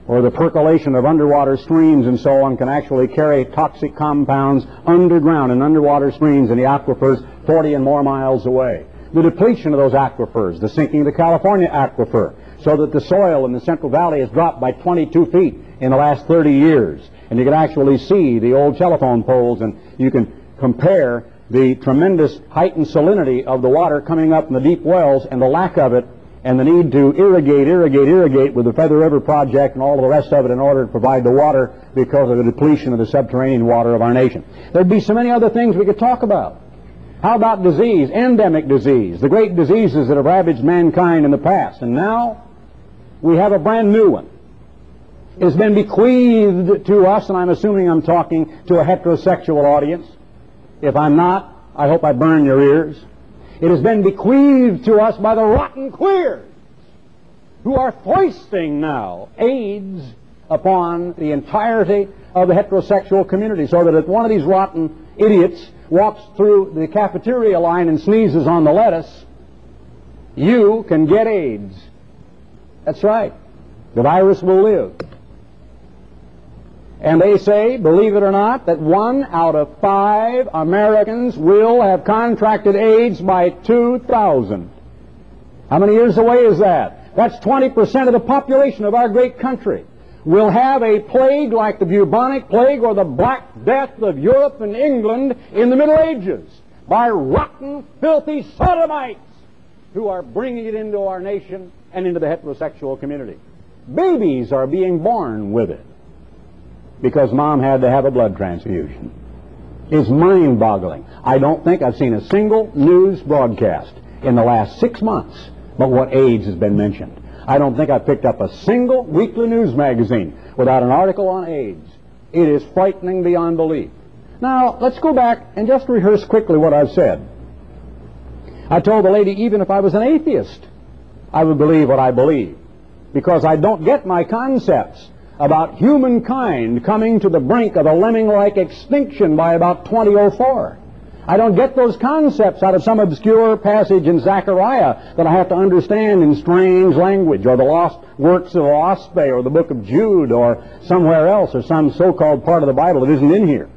Or the percolation of underwater streams and so on can actually carry toxic compounds underground in underwater streams in the aquifers forty and more miles away. The depletion of those aquifers, the sinking of the California aquifer, so that the soil in the Central Valley has dropped by twenty-two feet in the last thirty years. And you can actually see the old telephone poles, and you can compare the tremendous heightened salinity of the water coming up in the deep wells and the lack of it, and the need to irrigate, irrigate, irrigate with the Feather River Project and all the rest of it in order to provide the water because of the depletion of the subterranean water of our nation. There'd be so many other things we could talk about. How about disease, endemic disease, the great diseases that have ravaged mankind in the past? And now we have a brand new one. It's been bequeathed to us, and I'm assuming I'm talking to a heterosexual audience. If I'm not, I hope I burn your ears. It has been bequeathed to us by the rotten queers who are foisting now AIDS upon the entirety of the heterosexual community, so that if one of these rotten idiots walks through the cafeteria line and sneezes on the lettuce, you can get AIDS. That's right. The virus will live. And they say, believe it or not, that one out of five Americans will have contracted AIDS by two thousand. How many years away is that? That's twenty percent of the population of our great country. We'll have a plague like the bubonic plague or the Black Death of Europe and England in the Middle Ages by rotten, filthy sodomites who are bringing it into our nation and into the heterosexual community. Babies are being born with it, because mom had to have a blood transfusion. It's mind-boggling. I don't think I've seen a single news broadcast in the last six months but what AIDS has been mentioned. I don't think I've picked up a single weekly news magazine without an article on AIDS. It is frightening beyond belief. Now, let's go back and just rehearse quickly what I've said. I told the lady, even if I was an atheist, I would believe what I believe, because I don't get my concepts about humankind coming to the brink of a lemming-like extinction by about twenty oh four. I don't get those concepts out of some obscure passage in Zechariah that I have to understand in strange language, or the lost works of Osprey, or the book of Jude, or somewhere else, or some so-called part of the Bible that isn't in here.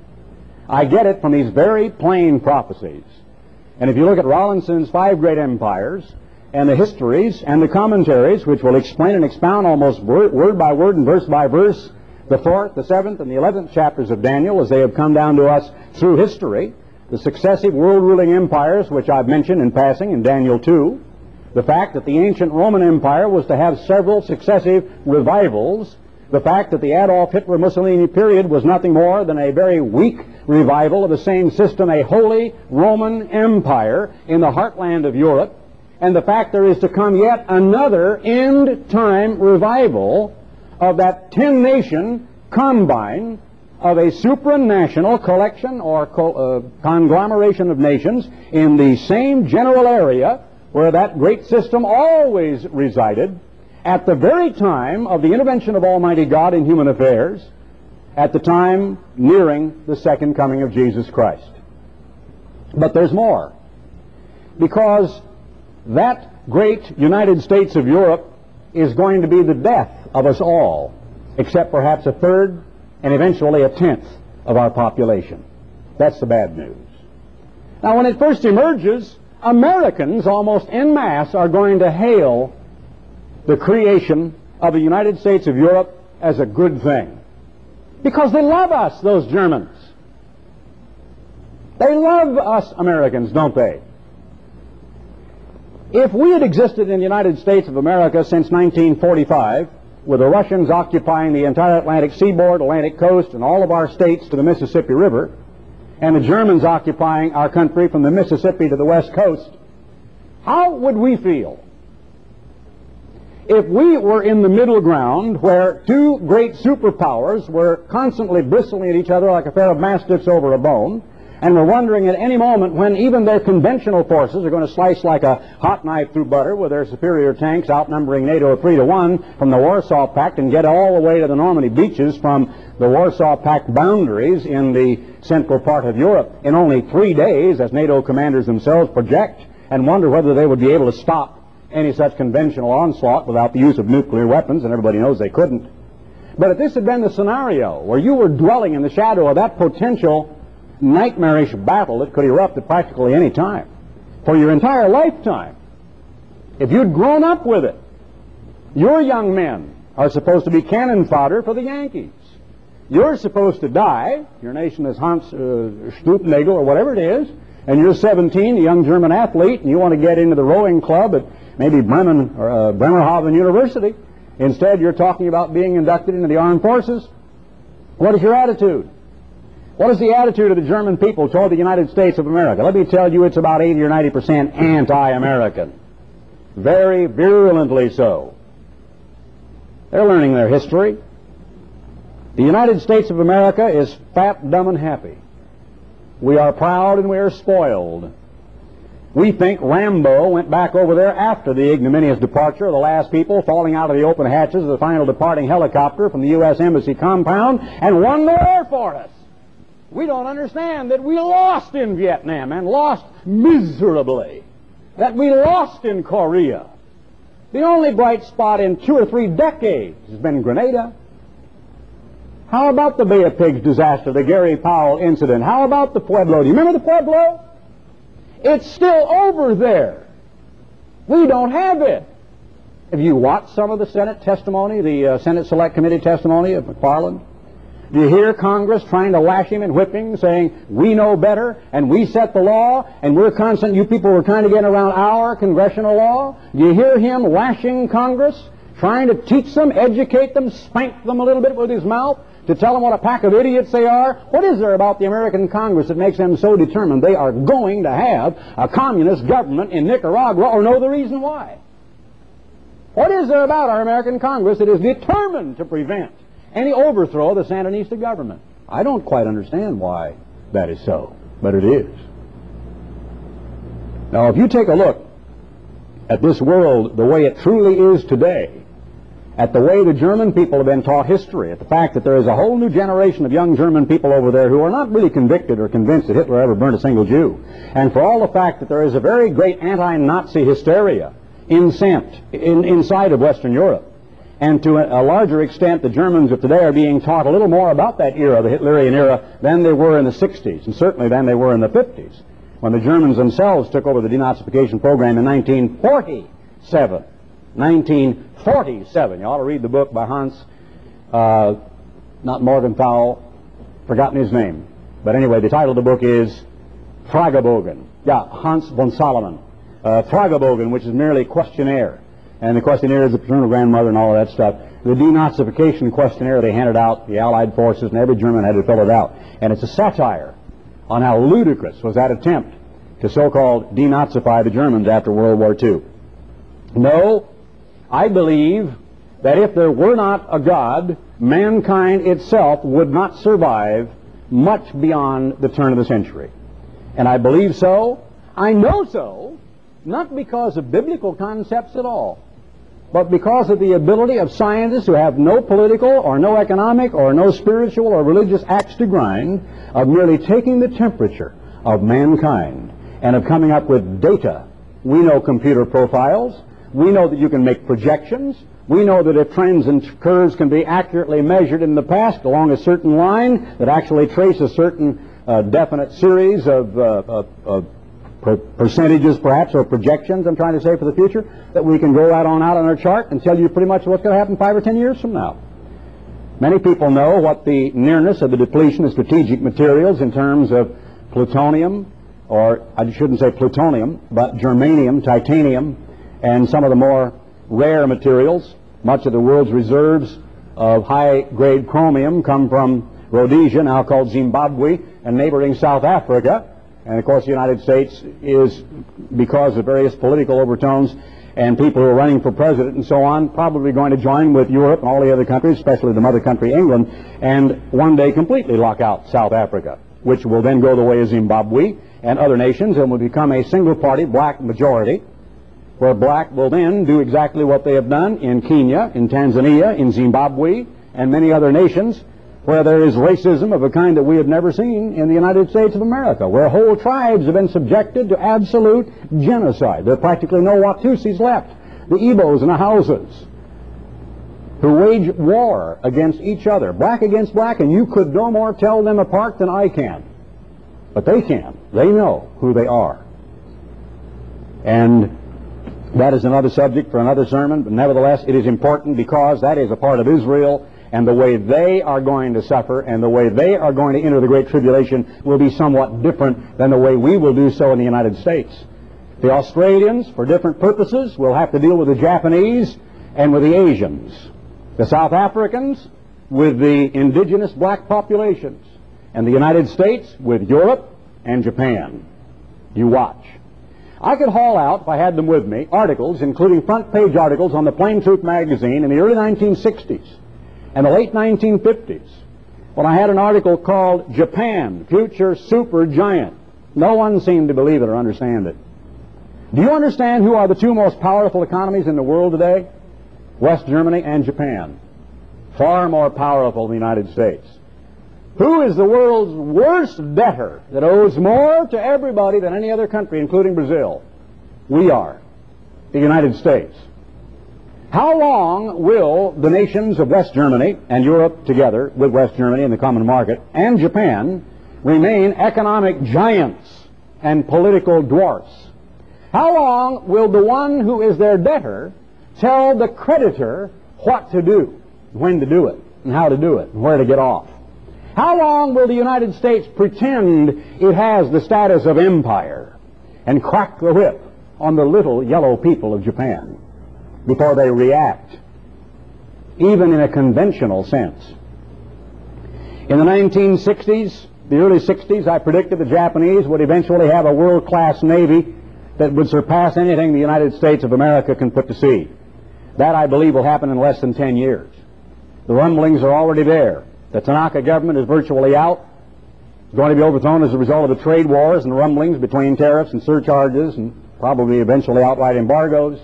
I get it from these very plain prophecies. And if you look at Rollinson's Five Great Empires, and the histories and the commentaries, which will explain and expound almost word by word and verse by verse, the fourth, the seventh, and the eleventh chapters of Daniel as they have come down to us through history, the successive world-ruling empires, which I've mentioned in passing in Daniel two, the fact that the ancient Roman Empire was to have several successive revivals, the fact that the Adolf Hitler-Mussolini period was nothing more than a very weak revival of the same system, a holy Roman Empire in the heartland of Europe, and the fact there is to come yet another end-time revival of that ten-nation combine of a supranational collection or co uh, conglomeration of nations in the same general area where that great system always resided, at the very time of the intervention of Almighty God in human affairs, at the time nearing the second coming of Jesus Christ. But there's more, because that great United States of Europe is going to be the death of us all, except perhaps a third and eventually a tenth of our population. That's the bad news. Now, when it first emerges, Americans almost en masse are going to hail the creation of the United States of Europe as a good thing, because they love us, those Germans. They love us Americans, don't they? If we had existed in the United States of America since nineteen forty-five, with the Russians occupying the entire Atlantic seaboard, Atlantic coast, and all of our states to the Mississippi River, and the Germans occupying our country from the Mississippi to the West Coast, how would we feel if we were in the middle ground where two great superpowers were constantly bristling at each other like a pair of mastiffs over a bone, and we're wondering at any moment when even their conventional forces are going to slice like a hot knife through butter with their superior tanks outnumbering NATO three to one from the Warsaw Pact and get all the way to the Normandy beaches from the Warsaw Pact boundaries in the central part of Europe in only three days, as NATO commanders themselves project, and wonder whether they would be able to stop any such conventional onslaught without the use of nuclear weapons, and everybody knows they couldn't. But if this had been the scenario where you were dwelling in the shadow of that potential nightmarish battle that could erupt at practically any time for your entire lifetime, if you'd grown up with it, your young men are supposed to be cannon fodder for the Yankees. You're supposed to die. Your nation is Hans uh, Stupnagel or whatever it is, and you're seventeen, a young German athlete, and you want to get into the rowing club at maybe Bremen or uh, Bremerhaven University. Instead, you're talking about being inducted into the armed forces. What is your attitude? What is the attitude of the German people toward the United States of America? Let me tell you, it's about eighty or ninety percent anti-American. Very virulently so. They're learning their history. The United States of America is fat, dumb, and happy. We are proud and we are spoiled. We think Rambo went back over there after the ignominious departure of the last people, falling out of the open hatches of the final departing helicopter from the U S Embassy compound, and won the war for us. We don't understand that we lost in Vietnam and lost miserably, that we lost in Korea. The only bright spot in two or three decades has been Grenada. How about the Bay of Pigs disaster, the Gary Powell incident? How about the Pueblo? Do you remember the Pueblo? It's still over there. We don't have it. Have you watched some of the Senate testimony, the uh, Senate Select Committee testimony of McFarland? Do you hear Congress trying to lash him and whip him, saying, we know better, and we set the law, and we're constant, you people were trying to get around our congressional law? Do you hear him lashing Congress, trying to teach them, educate them, spank them a little bit with his mouth, to tell them what a pack of idiots they are? What is there about the American Congress that makes them so determined they are going to have a communist government in Nicaragua, or know the reason why? What is there about our American Congress that is determined to prevent any overthrow of the Sandinista government? I don't quite understand why that is so, but it is. Now, if you take a look at this world the way it truly is today, at the way the German people have been taught history, at the fact that there is a whole new generation of young German people over there who are not really convicted or convinced that Hitler ever burned a single Jew, and for all the fact that there is a very great anti-Nazi hysteria incensed in, inside of Western Europe, and to a larger extent, the Germans of today are being taught a little more about that era, the Hitlerian era, than they were in the sixties, and certainly than they were in the fifties, when the Germans themselves took over the denazification program in nineteen forty-seven. nineteen forty-seven. You ought to read the book by Hans, uh, not Morgenthau, forgotten his name. But anyway, the title of the book is Fragebogen. Yeah, Hans von Salomon. Uh, Fragebogen, which is merely questionnaire. And the questionnaire is the paternal grandmother and all of that stuff. The denazification questionnaire they handed out, the Allied forces, and every German had to fill it out. And it's a satire on how ludicrous was that attempt to so-called denazify the Germans after World War Two. No, I believe that if there were not a God, mankind itself would not survive much beyond the turn of the century. And I believe so. I know so, not because of biblical concepts at all, but because of the ability of scientists who have no political or no economic or no spiritual or religious axe to grind, of merely taking the temperature of mankind and of coming up with data. We know computer profiles. We know that you can make projections. We know that if trends and curves can be accurately measured in the past along a certain line that actually trace a certain uh, definite series of, uh, of, of per percentages, perhaps, or projections, I'm trying to say, for the future, that we can go right on out on our chart and tell you pretty much what's going to happen five or ten years from now. Many people know what the nearness of the depletion of strategic materials in terms of plutonium, or I shouldn't say plutonium, but germanium, titanium, and some of the more rare materials. Much of the world's reserves of high-grade chromium come from Rhodesia, now called Zimbabwe, and neighboring South Africa. And, of course, the United States is, because of various political overtones and people who are running for president and so on, probably going to join with Europe and all the other countries, especially the mother country, England, and one day completely lock out South Africa, which will then go the way of Zimbabwe and other nations and will become a single-party black majority, where black will then do exactly what they have done in Kenya, in Tanzania, in Zimbabwe, and many other nations, where there is racism of a kind that we have never seen in the United States of America, where whole tribes have been subjected to absolute genocide. There are practically no Watusis left. The Igbos and the Hausas, who wage war against each other, black against black, and you could no more tell them apart than I can. But they can. They know who they are. And that is another subject for another sermon, but nevertheless it is important, because that is a part of Israel, and the way they are going to suffer and the way they are going to enter the Great Tribulation will be somewhat different than the way we will do so in the United States. The Australians, for different purposes, will have to deal with the Japanese and with the Asians. The South Africans with the indigenous black populations, and the United States with Europe and Japan. You watch. I could haul out, if I had them with me, articles, including front-page articles on the Plain Truth magazine in the early nineteen sixties and the late nineteen fifties, when I had an article called "Japan, Future Supergiant." No one seemed to believe it or understand it. Do you understand who are the two most powerful economies in the world today? West Germany and Japan. Far more powerful than the United States. Who is the world's worst debtor that owes more to everybody than any other country, including Brazil? We are. The United States. How long will the nations of West Germany and Europe together with West Germany and the common market and Japan remain economic giants and political dwarfs? How long will the one who is their debtor tell the creditor what to do, when to do it, and how to do it, and where to get off? How long will the United States pretend it has the status of empire and crack the whip on the little yellow people of Japan before they react, even in a conventional sense? In the nineteen sixties, the early sixties, I predicted the Japanese would eventually have a world-class navy that would surpass anything the United States of America can put to sea. That, I believe, will happen in less than ten years. The rumblings are already there. The Tanaka government is virtually out. It's going to be overthrown as a result of the trade wars and rumblings between tariffs and surcharges and probably eventually outright embargoes.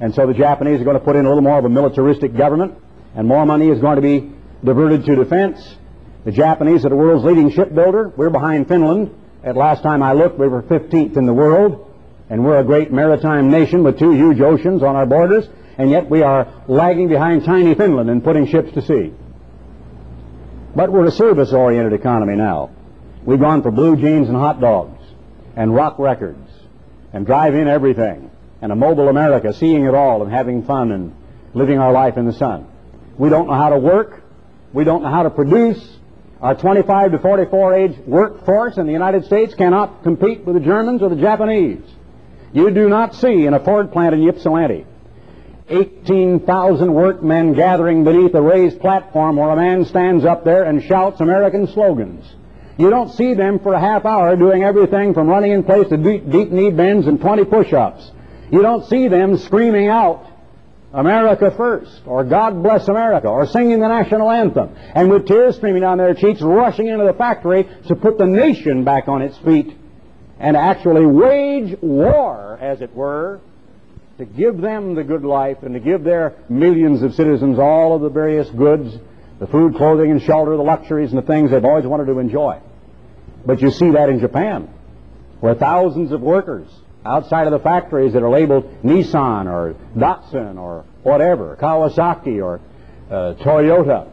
And so the Japanese are going to put in a little more of a militaristic government, and more money is going to be diverted to defense. The Japanese are the world's leading shipbuilder. We're behind Finland. At last time I looked, we were fifteenth in the world, and we're a great maritime nation with two huge oceans on our borders, and yet we are lagging behind tiny Finland in putting ships to sea. But we're a service-oriented economy now. We've gone for blue jeans and hot dogs and rock records and drive-in everything and a mobile America, seeing it all and having fun and living our life in the sun. We don't know how to work. We don't know how to produce. Our twenty-five to forty-four age workforce in the United States cannot compete with the Germans or the Japanese. You do not see in a Ford plant in Ypsilanti eighteen thousand workmen gathering beneath a raised platform where a man stands up there and shouts American slogans. You don't see them for a half hour doing everything from running in place to deep, deep knee bends and twenty push-ups. You don't see them screaming out America first or God bless America or singing the national anthem and with tears streaming down their cheeks rushing into the factory to put the nation back on its feet and actually wage war, as it were, to give them the good life and to give their millions of citizens all of the various goods, the food, clothing, and shelter, the luxuries and the things they've always wanted to enjoy. But you see that in Japan. where thousands of workers outside of the factories that are labeled Nissan or Datsun or whatever, Kawasaki or uh, Toyota,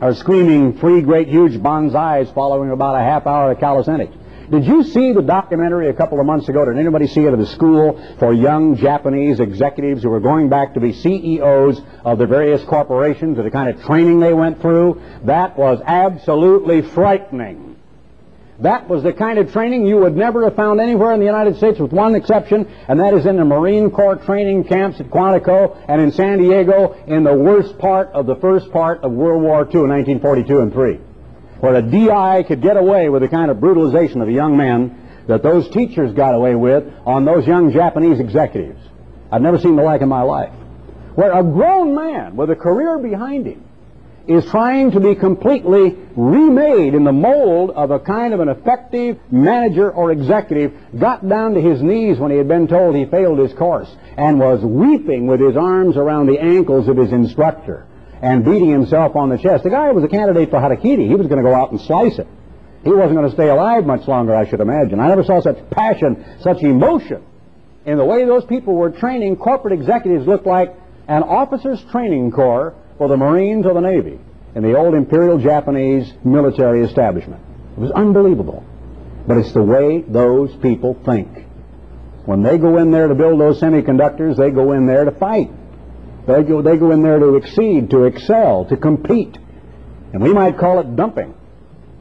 are screaming three great huge bonsais following about a half hour of calisthenics. Did you see the documentary a couple of months ago? Did anybody see it at a school for young Japanese executives who were going back to be C E Os of the various corporations, or the kind of training they went through? That was absolutely frightening. That was the kind of training you would never have found anywhere in the United States, with one exception, and that is in the Marine Corps training camps at Quantico and in San Diego in the worst part of the first part of World War Two, nineteen forty-two and three. Where a D I could get away with the kind of brutalization of a young man that those teachers got away with on those young Japanese executives. I've never seen the like in my life. Where a grown man with a career behind him is trying to be completely remade in the mold of a kind of an effective manager or executive, got down to his knees when he had been told he failed his course and was weeping with his arms around the ankles of his instructor and beating himself on the chest. The guy was a candidate for harakiri. He was going to go out and slice it. He wasn't going to stay alive much longer, I should imagine. I never saw such passion, such emotion in the way those people were training. Corporate executives looked like an officer's training corps for the Marines or the Navy in the old Imperial Japanese military establishment. It was unbelievable. But it's the way those people think. When they go in there to build those semiconductors, they go in there to fight. They go, they go in there to exceed, to excel, to compete. And we might call it dumping.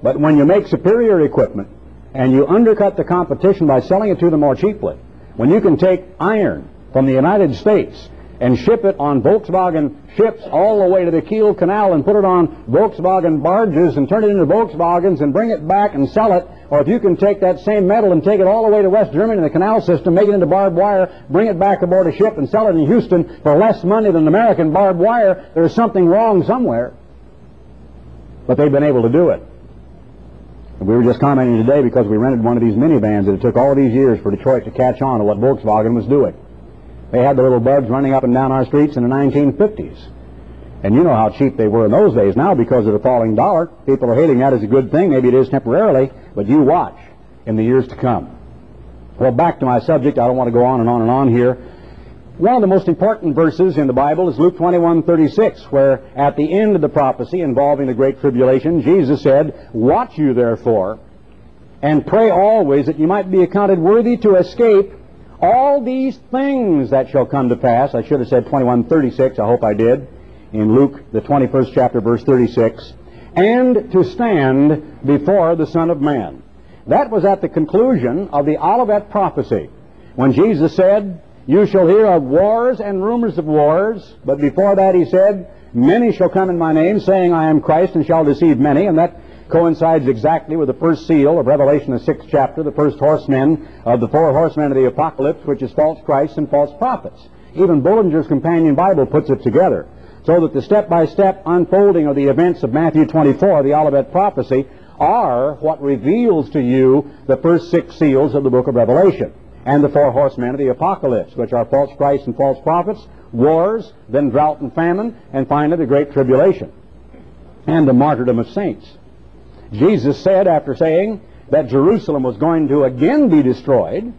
But when you make superior equipment and you undercut the competition by selling it to them more cheaply, when you can take iron from the United States and ship it on Volkswagen ships all the way to the Kiel Canal and put it on Volkswagen barges and turn it into Volkswagens and bring it back and sell it, or if you can take that same metal and take it all the way to West Germany in the canal system, make it into barbed wire, bring it back aboard a ship and sell it in Houston for less money than American barbed wire, there's something wrong somewhere. But they've been able to do it. And we were just commenting today, because we rented one of these minivans, that it took all these years for Detroit to catch on to what Volkswagen was doing. They had the little bugs running up and down our streets in the nineteen fifties. And you know how cheap they were in those days. Now, because of the falling dollar, people are hating that as a good thing. Maybe it is temporarily, but you watch in the years to come. Well, back to my subject. I don't want to go on and on and on here. One of the most important verses in the Bible is Luke twenty-one thirty-six, where at the end of the prophecy involving the Great Tribulation, Jesus said, "Watch you therefore, and pray always that you might be accounted worthy to escape all these things that shall come to pass." I should have said twenty-one thirty-six. I hope I did. In Luke, the twenty-first chapter, verse thirty-six. "And to stand before the Son of Man." That was at the conclusion of the Olivet prophecy, when Jesus said, "You shall hear of wars and rumors of wars." But before that he said, "Many shall come in my name, saying, I am Christ, and shall deceive many." And that coincides exactly with the first seal of Revelation, the sixth chapter, the first horsemen of the four horsemen of the apocalypse, which is false Christs and false prophets. Even Bullinger's Companion Bible puts it together, so that the step-by-step unfolding of the events of Matthew twenty-four, the Olivet prophecy, are what reveals to you the first six seals of the book of Revelation and the four horsemen of the apocalypse, which are false Christs and false prophets, wars, then drought and famine, and finally the Great Tribulation and the martyrdom of saints. Jesus said, after saying that Jerusalem was going to again be destroyed,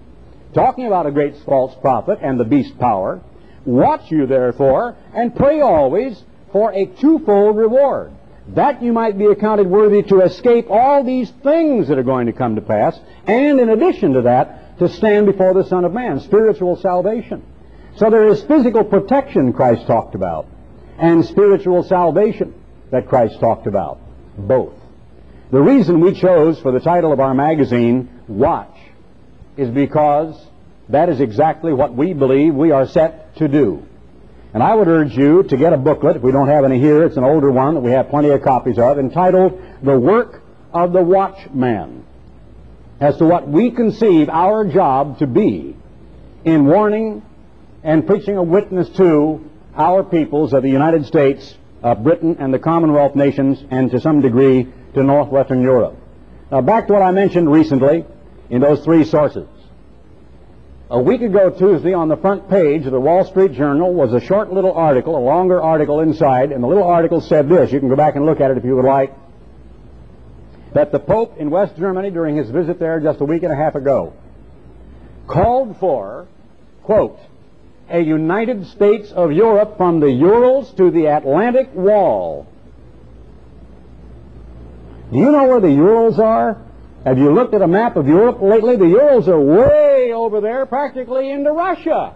talking about a great false prophet and the beast power, "Watch you therefore, and pray always for a twofold reward, that you might be accounted worthy to escape all these things that are going to come to pass, and in addition to that, to stand before the Son of Man," spiritual salvation. So there is physical protection Christ talked about, and spiritual salvation that Christ talked about, both. The reason we chose for the title of our magazine, "Watch," is because that is exactly what we believe we are set to do. And I would urge you to get a booklet. If we don't have any here, it's an older one that we have plenty of copies of, entitled "The Work of the Watchman," as to what we conceive our job to be in warning and preaching a witness to our peoples of the United States, of Britain and the Commonwealth nations, and to some degree to northwestern Europe. Now, back to what I mentioned recently in those three sources. A week ago Tuesday, on the front page of the Wall Street Journal was a short little article, a longer article inside, and the little article said this. You can go back and look at it if you would like. that the Pope in West Germany, during his visit there just a week and a half ago, called for, quote, a United States of Europe from the Urals to the Atlantic Wall. Do you know where the Urals are? Have you looked at a map of Europe lately? The Urals are way over there, practically into Russia.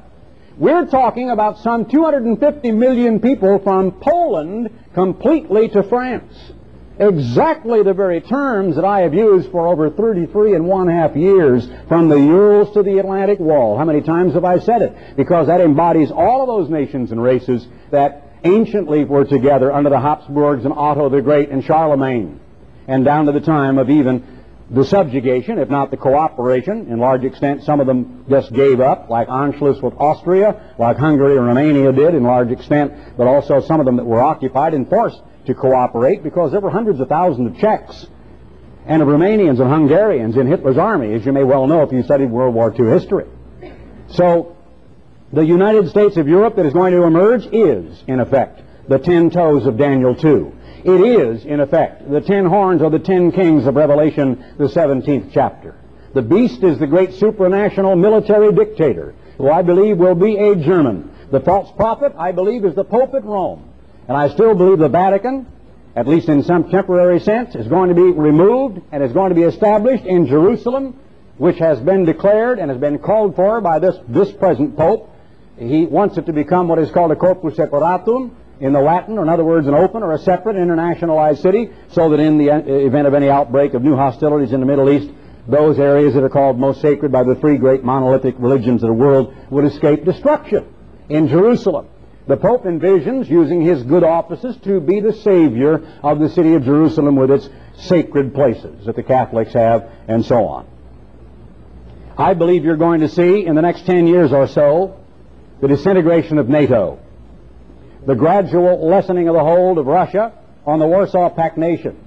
We're talking about some two hundred fifty million people from Poland completely to France. Exactly the very terms that I have used for over thirty-three and one half years, from the Urals to the Atlantic Wall. How many times have I said it? Because that embodies all of those nations and races that anciently were together under the Habsburgs and Otto the Great and Charlemagne, and down to the time of even the subjugation, if not the cooperation. In large extent, some of them just gave up, like Anschluss with Austria, like Hungary and Romania did in large extent, but also some of them that were occupied and forced to cooperate, because there were hundreds of thousands of Czechs and of Romanians and Hungarians in Hitler's army, as you may well know if you studied World War Two history. So the United States of Europe that is going to emerge is, in effect, the ten toes of Daniel two. It is, in effect, the ten horns or the ten kings of Revelation, the seventeenth chapter. The beast is the great supranational military dictator, who I believe will be a German. The false prophet, I believe, is the Pope at Rome. And I still believe the Vatican, at least in some temporary sense, is going to be removed and is going to be established in Jerusalem, which has been declared and has been called for by this, this present Pope. He wants it to become what is called a corpus separatum, in the Latin, or in other words, an open or a separate internationalized city, so that in the event of any outbreak of new hostilities in the Middle East, those areas that are called most sacred by the three great monolithic religions of the world would escape destruction in Jerusalem. The Pope envisions using his good offices to be the savior of the city of Jerusalem with its sacred places that the Catholics have and so on. I believe you're going to see in the next ten years or so the disintegration of NATO, the gradual lessening of the hold of Russia on the Warsaw Pact nations,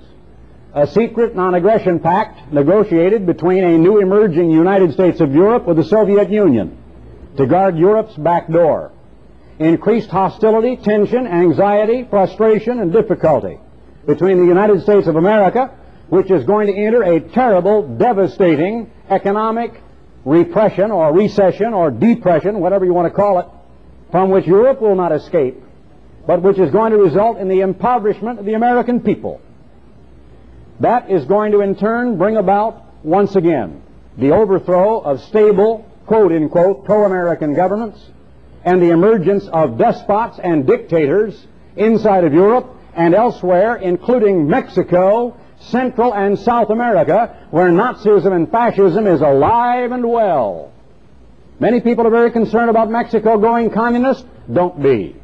a secret non-aggression pact negotiated between a new emerging United States of Europe with the Soviet Union to guard Europe's back door. Increased hostility, tension, anxiety, frustration, and difficulty between the United States of America, which is going to enter a terrible, devastating economic repression or recession or depression, whatever you want to call it, from which Europe will not escape, but which is going to result in the impoverishment of the American people. That is going to in turn bring about, once again, the overthrow of stable, quote-unquote, pro-American governments, and the emergence of despots and dictators inside of Europe and elsewhere, including Mexico, Central and South America, where Nazism and fascism is alive and well. Many people are very concerned about Mexico going communist. Don't be.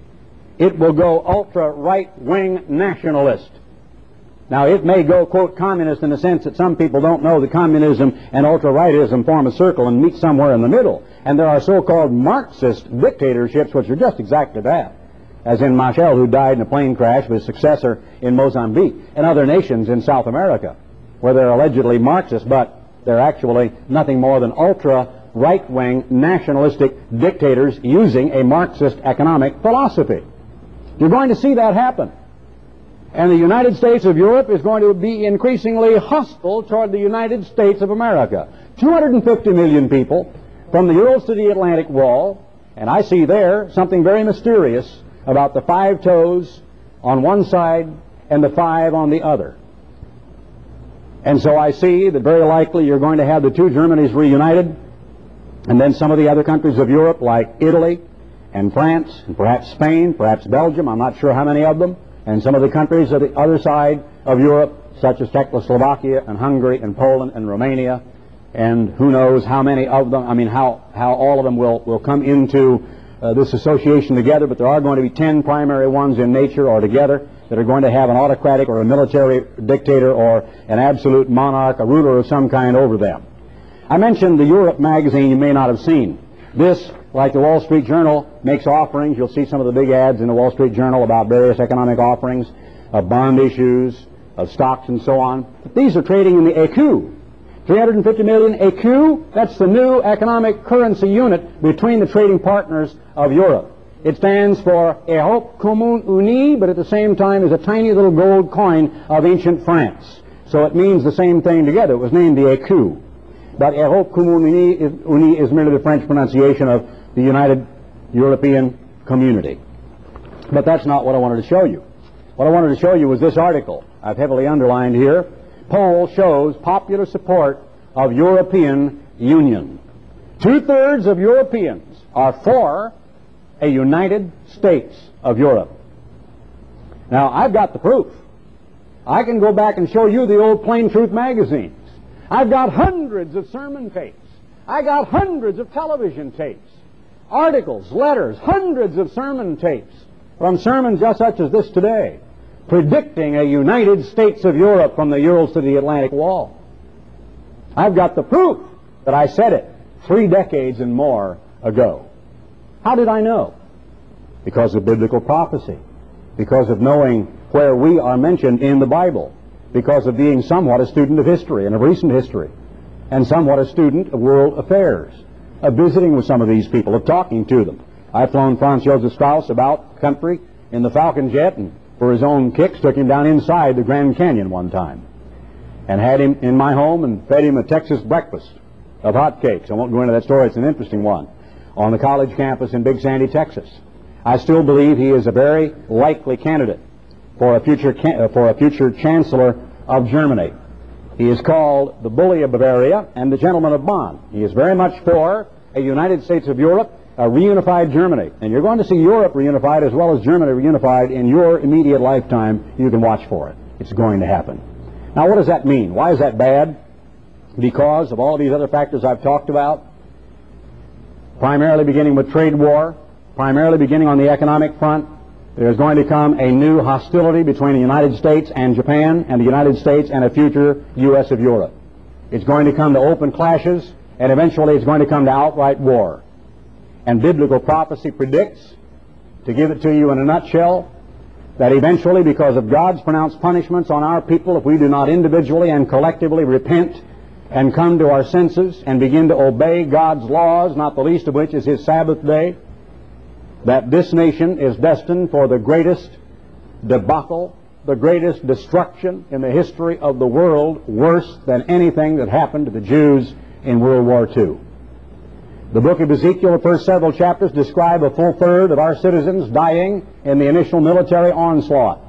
It will go ultra-right-wing nationalist. Now, it may go, quote, communist in the sense that some people don't know that communism and ultra-rightism form a circle and meet somewhere in the middle. And there are so-called Marxist dictatorships, which are just exactly that, as in Machel, who died in a plane crash with his successor in Mozambique, and other nations in South America, where they're allegedly Marxist, but they're actually nothing more than ultra-right-wing nationalistic dictators using a Marxist economic philosophy. You're going to see that happen. And the United States of Europe is going to be increasingly hostile toward the United States of America. two hundred fifty million people, from the Urals to the Atlantic Wall, and I see there something very mysterious about the five toes on one side and the five on the other. And so I see that very likely you're going to have the two Germanys reunited, and then some of the other countries of Europe, like Italy and France, and perhaps Spain, perhaps Belgium, I'm not sure how many of them, and some of the countries of the other side of Europe, such as Czechoslovakia and Hungary and Poland and Romania, and who knows how many of them, I mean how, how all of them will, will come into uh, this association together, but there are going to be ten primary ones in nature or together that are going to have an autocratic or a military dictator or an absolute monarch, a ruler of some kind over them. I mentioned the Europe magazine you may not have seen. This, like the Wall Street Journal, makes offerings. You'll see some of the big ads in the Wall Street Journal about various economic offerings, of bond issues, of stocks and so on. But these are trading in the E C U. three hundred fifty million E C U, that's the new economic currency unit between the trading partners of Europe. It stands for Europe Commune Unie, but at the same time is a tiny little gold coin of ancient France. So it means the same thing together. It was named the E C U. But Europe Communie is, Unie is merely the French pronunciation of the United European Community. But that's not what I wanted to show you. What I wanted to show you was this article I've heavily underlined here. Poll shows popular support of European Union. Two-thirds of Europeans are for a United States of Europe. Now, I've got the proof. I can go back and show you the old Plain Truth magazines. I've got hundreds of sermon tapes. I got hundreds of television tapes, articles, letters, hundreds of sermon tapes from sermons just such as this today, predicting a United States of Europe from the Urals to the Atlantic Wall. I've got the proof that I said it three decades and more ago. How did I know? Because of biblical prophecy, because of knowing where we are mentioned in the Bible, because of being somewhat a student of history and of recent history, and somewhat a student of world affairs, of visiting with some of these people, of talking to them. I've flown Franz Josef Strauss about country in the Falcon jet, and for his own kicks took him down inside the Grand Canyon one time and had him in my home and fed him a Texas breakfast of hotcakes. I won't go into that story. It's an interesting one. On the college campus in Big Sandy, Texas. I still believe he is a very likely candidate for a future can for a future chancellor of Germany. He is called the bully of Bavaria and the gentleman of Bonn. He is very much for a United States of Europe, a reunified Germany. And you're going to see Europe reunified as well as Germany reunified in your immediate lifetime. You can watch for it. It's going to happen. Now, what does that mean? Why is that bad? Because of all these other factors I've talked about, primarily beginning with trade war, primarily beginning on the economic front, there's going to come a new hostility between the United States and Japan and the United States and a future U S of Europe. It's going to come to open clashes, and eventually it's going to come to outright war. And biblical prophecy predicts, to give it to you in a nutshell, that eventually, because of God's pronounced punishments on our people, if we do not individually and collectively repent and come to our senses and begin to obey God's laws, not the least of which is His Sabbath day, that this nation is destined for the greatest debacle, the greatest destruction in the history of the world, worse than anything that happened to the Jews in World War Two. The book of Ezekiel, the first several chapters, describe a full third of our citizens dying in the initial military onslaught.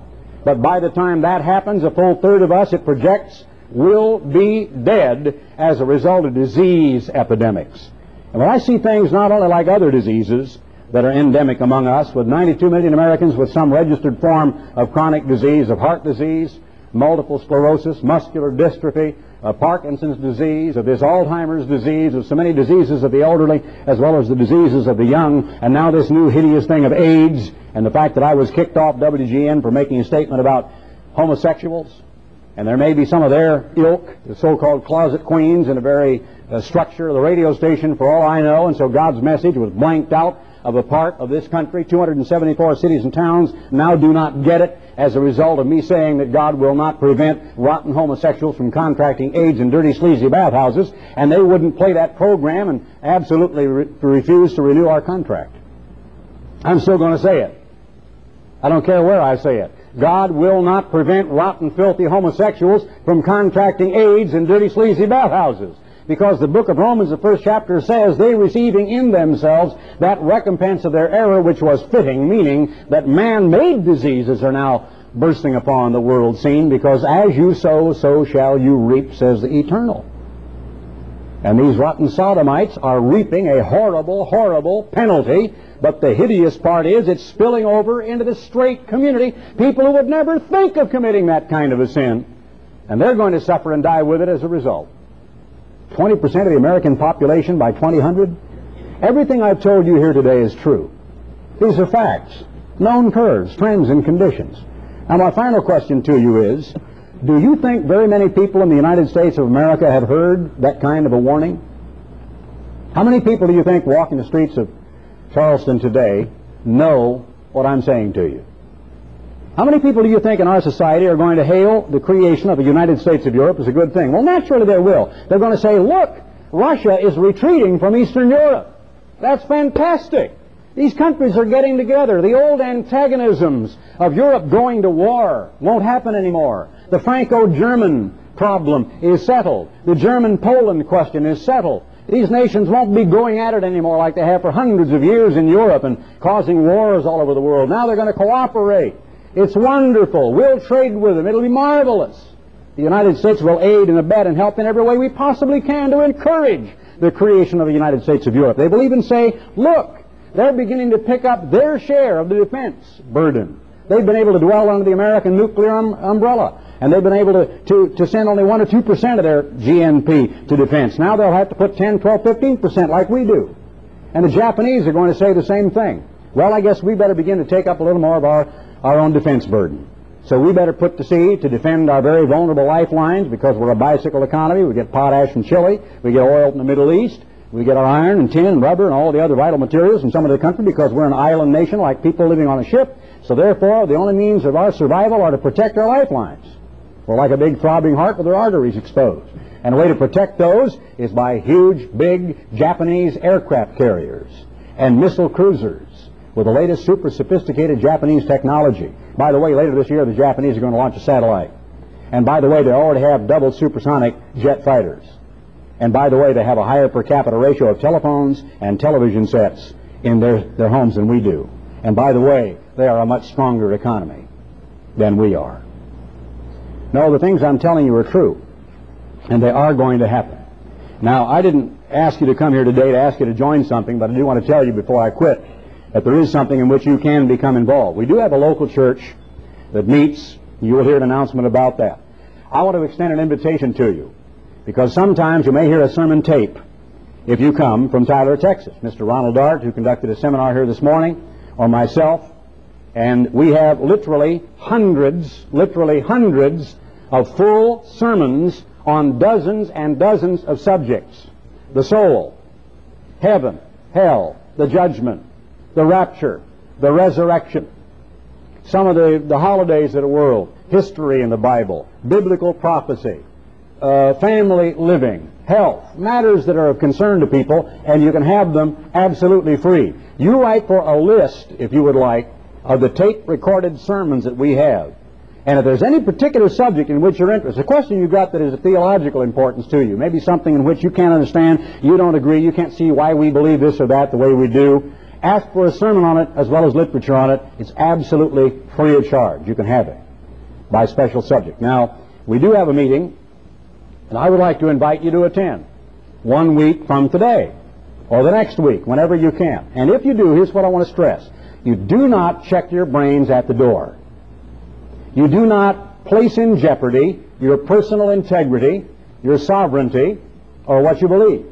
But by the time that happens, a full third of us, it projects, will be dead as a result of disease epidemics. And when I see things not only like other diseases that are endemic among us, with ninety-two million Americans with some registered form of chronic disease, of heart disease, multiple sclerosis, muscular dystrophy, of Parkinson's disease, of this Alzheimer's disease, of so many diseases of the elderly as well as the diseases of the young, and now this new hideous thing of AIDS, and the fact that I was kicked off W G N for making a statement about homosexuals, and there may be some of their ilk, the so-called closet queens, in a very uh, structure of the radio station for all I know, and so God's message was blanked out of a part of this country. two hundred seventy-four cities and towns now do not get it as a result of me saying that God will not prevent rotten homosexuals from contracting AIDS in dirty, sleazy bathhouses, and they wouldn't play that program and absolutely re refuse to renew our contract. I'm still going to say it. I don't care where I say it. God will not prevent rotten, filthy homosexuals from contracting AIDS in dirty, sleazy bathhouses. Because the book of Romans, the first chapter, says, they receiving in themselves that recompense of their error which was fitting, meaning that man-made diseases are now bursting upon the world scene, because as you sow, so shall you reap, says the Eternal. And these rotten sodomites are reaping a horrible, horrible penalty, but the hideous part is it's spilling over into the straight community, people who would never think of committing that kind of a sin, and they're going to suffer and die with it as a result. twenty percent of the American population by twenty hundred? Everything I've told you here today is true. These are facts, known curves, trends, and conditions. Now, my final question to you is, do you think very many people in the United States of America have heard that kind of a warning? How many people do you think walking the streets of Charleston today know what I'm saying to you? How many people do you think in our society are going to hail the creation of the United States of Europe as a good thing? Well, naturally they will. They're going to say, look, Russia is retreating from Eastern Europe. That's fantastic. These countries are getting together. The old antagonisms of Europe going to war won't happen anymore. The Franco-German problem is settled. The German-Poland question is settled. These nations won't be going at it anymore like they have for hundreds of years in Europe and causing wars all over the world. Now they're going to cooperate. It's wonderful. We'll trade with them. It'll be marvelous. The United States will aid and abet and help in every way we possibly can to encourage the creation of the United States of Europe. They will even say, look, they're beginning to pick up their share of the defense burden. They've been able to dwell under the American nuclear um, umbrella, and they've been able to, to, to send only one or two percent of their G N P to defense. Now they'll have to put ten, twelve, fifteen percent like we do. And the Japanese are going to say the same thing. Well, I guess we better begin to take up a little more of our, our own defense burden. So we better put to sea to defend our very vulnerable lifelines, because we're a bicycle economy. We get potash from Chile. We get oil from the Middle East. We get our iron and tin and rubber and all the other vital materials from some of the country, because we're an island nation like people living on a ship. So therefore, the only means of our survival are to protect our lifelines. We're like a big throbbing heart with our arteries exposed. And a way to protect those is by huge, big Japanese aircraft carriers and missile cruisers with the latest super sophisticated Japanese technology. By the way, later this year, the Japanese are going to launch a satellite. And by the way, they already have double supersonic jet fighters. And by the way, they have a higher per capita ratio of telephones and television sets in their, their homes than we do. And by the way, they are a much stronger economy than we are. No, the things I'm telling you are true, and they are going to happen. Now, I didn't ask you to come here today to ask you to join something, but I do want to tell you before I quit that there is something in which you can become involved. We do have a local church that meets. You will hear an announcement about that. I want to extend an invitation to you, because sometimes you may hear a sermon tape if you come from Tyler, Texas. Mister Ronald Dart, who conducted a seminar here this morning, or myself, and we have literally hundreds, literally hundreds of full sermons on dozens and dozens of subjects. The soul, heaven, hell, the judgment, the rapture, the resurrection, some of the, the holidays of the world, history in the Bible, biblical prophecy, uh, family living, health, matters that are of concern to people, and you can have them absolutely free. You write for a list, if you would like, of the tape-recorded sermons that we have. And if there's any particular subject in which you're interested, a question you've got that is of theological importance to you, maybe something in which you can't understand, you don't agree, you can't see why we believe this or that the way we do, ask for a sermon on it as well as literature on it. It's absolutely free of charge. You can have it by special subject. Now, we do have a meeting, and I would like to invite you to attend one week from today or the next week, whenever you can. And if you do, here's what I want to stress. You do not check your brains at the door. You do not place in jeopardy your personal integrity, your sovereignty, or what you believe.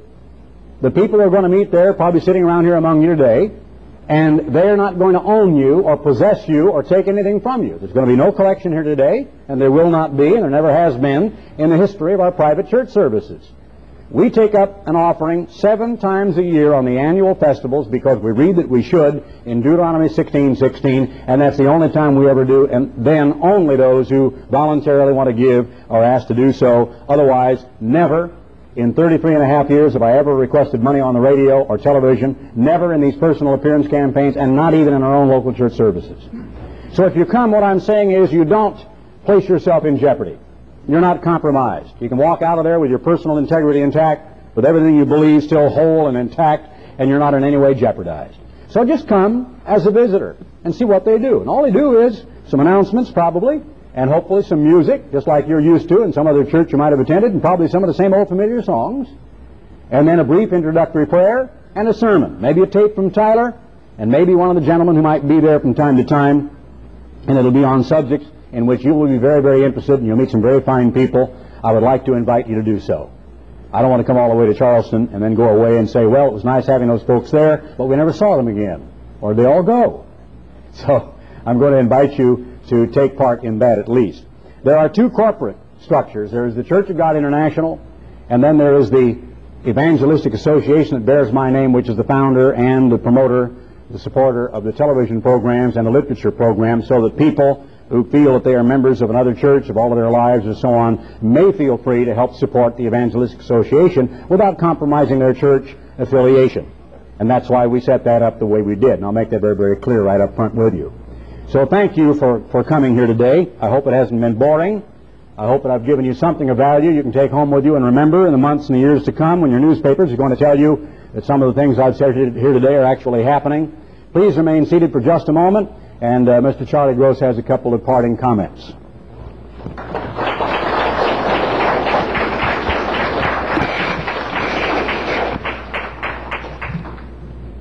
The people who are going to meet there are probably sitting around here among you today, and they're not going to own you or possess you or take anything from you. There's going to be no collection here today, and there will not be, and there never has been in the history of our private church services. We take up an offering seven times a year on the annual festivals, because we read that we should in Deuteronomy sixteen sixteen, and that's the only time we ever do, and then only those who voluntarily want to give are asked to do so. Otherwise, never in thirty-three and a half years have I ever requested money on the radio or television, never in these personal appearance campaigns, and not even in our own local church services. So if you come, what I'm saying is you don't place yourself in jeopardy. You're not compromised. You can walk out of there with your personal integrity intact, with everything you believe still whole and intact, and you're not in any way jeopardized. So just come as a visitor and see what they do. And all they do is some announcements, probably, and hopefully some music, just like you're used to in some other church you might have attended, and probably some of the same old familiar songs, and then a brief introductory prayer and a sermon, maybe a tape from Tyler, and maybe one of the gentlemen who might be there from time to time, and it'll be on subjects in which you will be very, very interested, and you'll meet some very fine people. I would like to invite you to do so. I don't want to come all the way to Charleston and then go away and say, well, it was nice having those folks there, but we never saw them again, or they all go. So I'm going to invite you to take part in that at least. There are two corporate structures. There is the Church of God International, and then there is the Evangelistic Association that bears my name, which is the founder and the promoter, the supporter of the television programs and the literature programs, so that people who feel that they are members of another church of all of their lives and so on may feel free to help support the Evangelistic Association without compromising their church affiliation. And that's why we set that up the way we did. And I'll make that very, very clear right up front with you. So thank you for, for coming here today. I hope it hasn't been boring. I hope that I've given you something of value you can take home with you and remember in the months and the years to come when your newspapers are going to tell you that some of the things I've said here today are actually happening. Please remain seated for just a moment, and uh, Mister Charlie Gross has a couple of parting comments.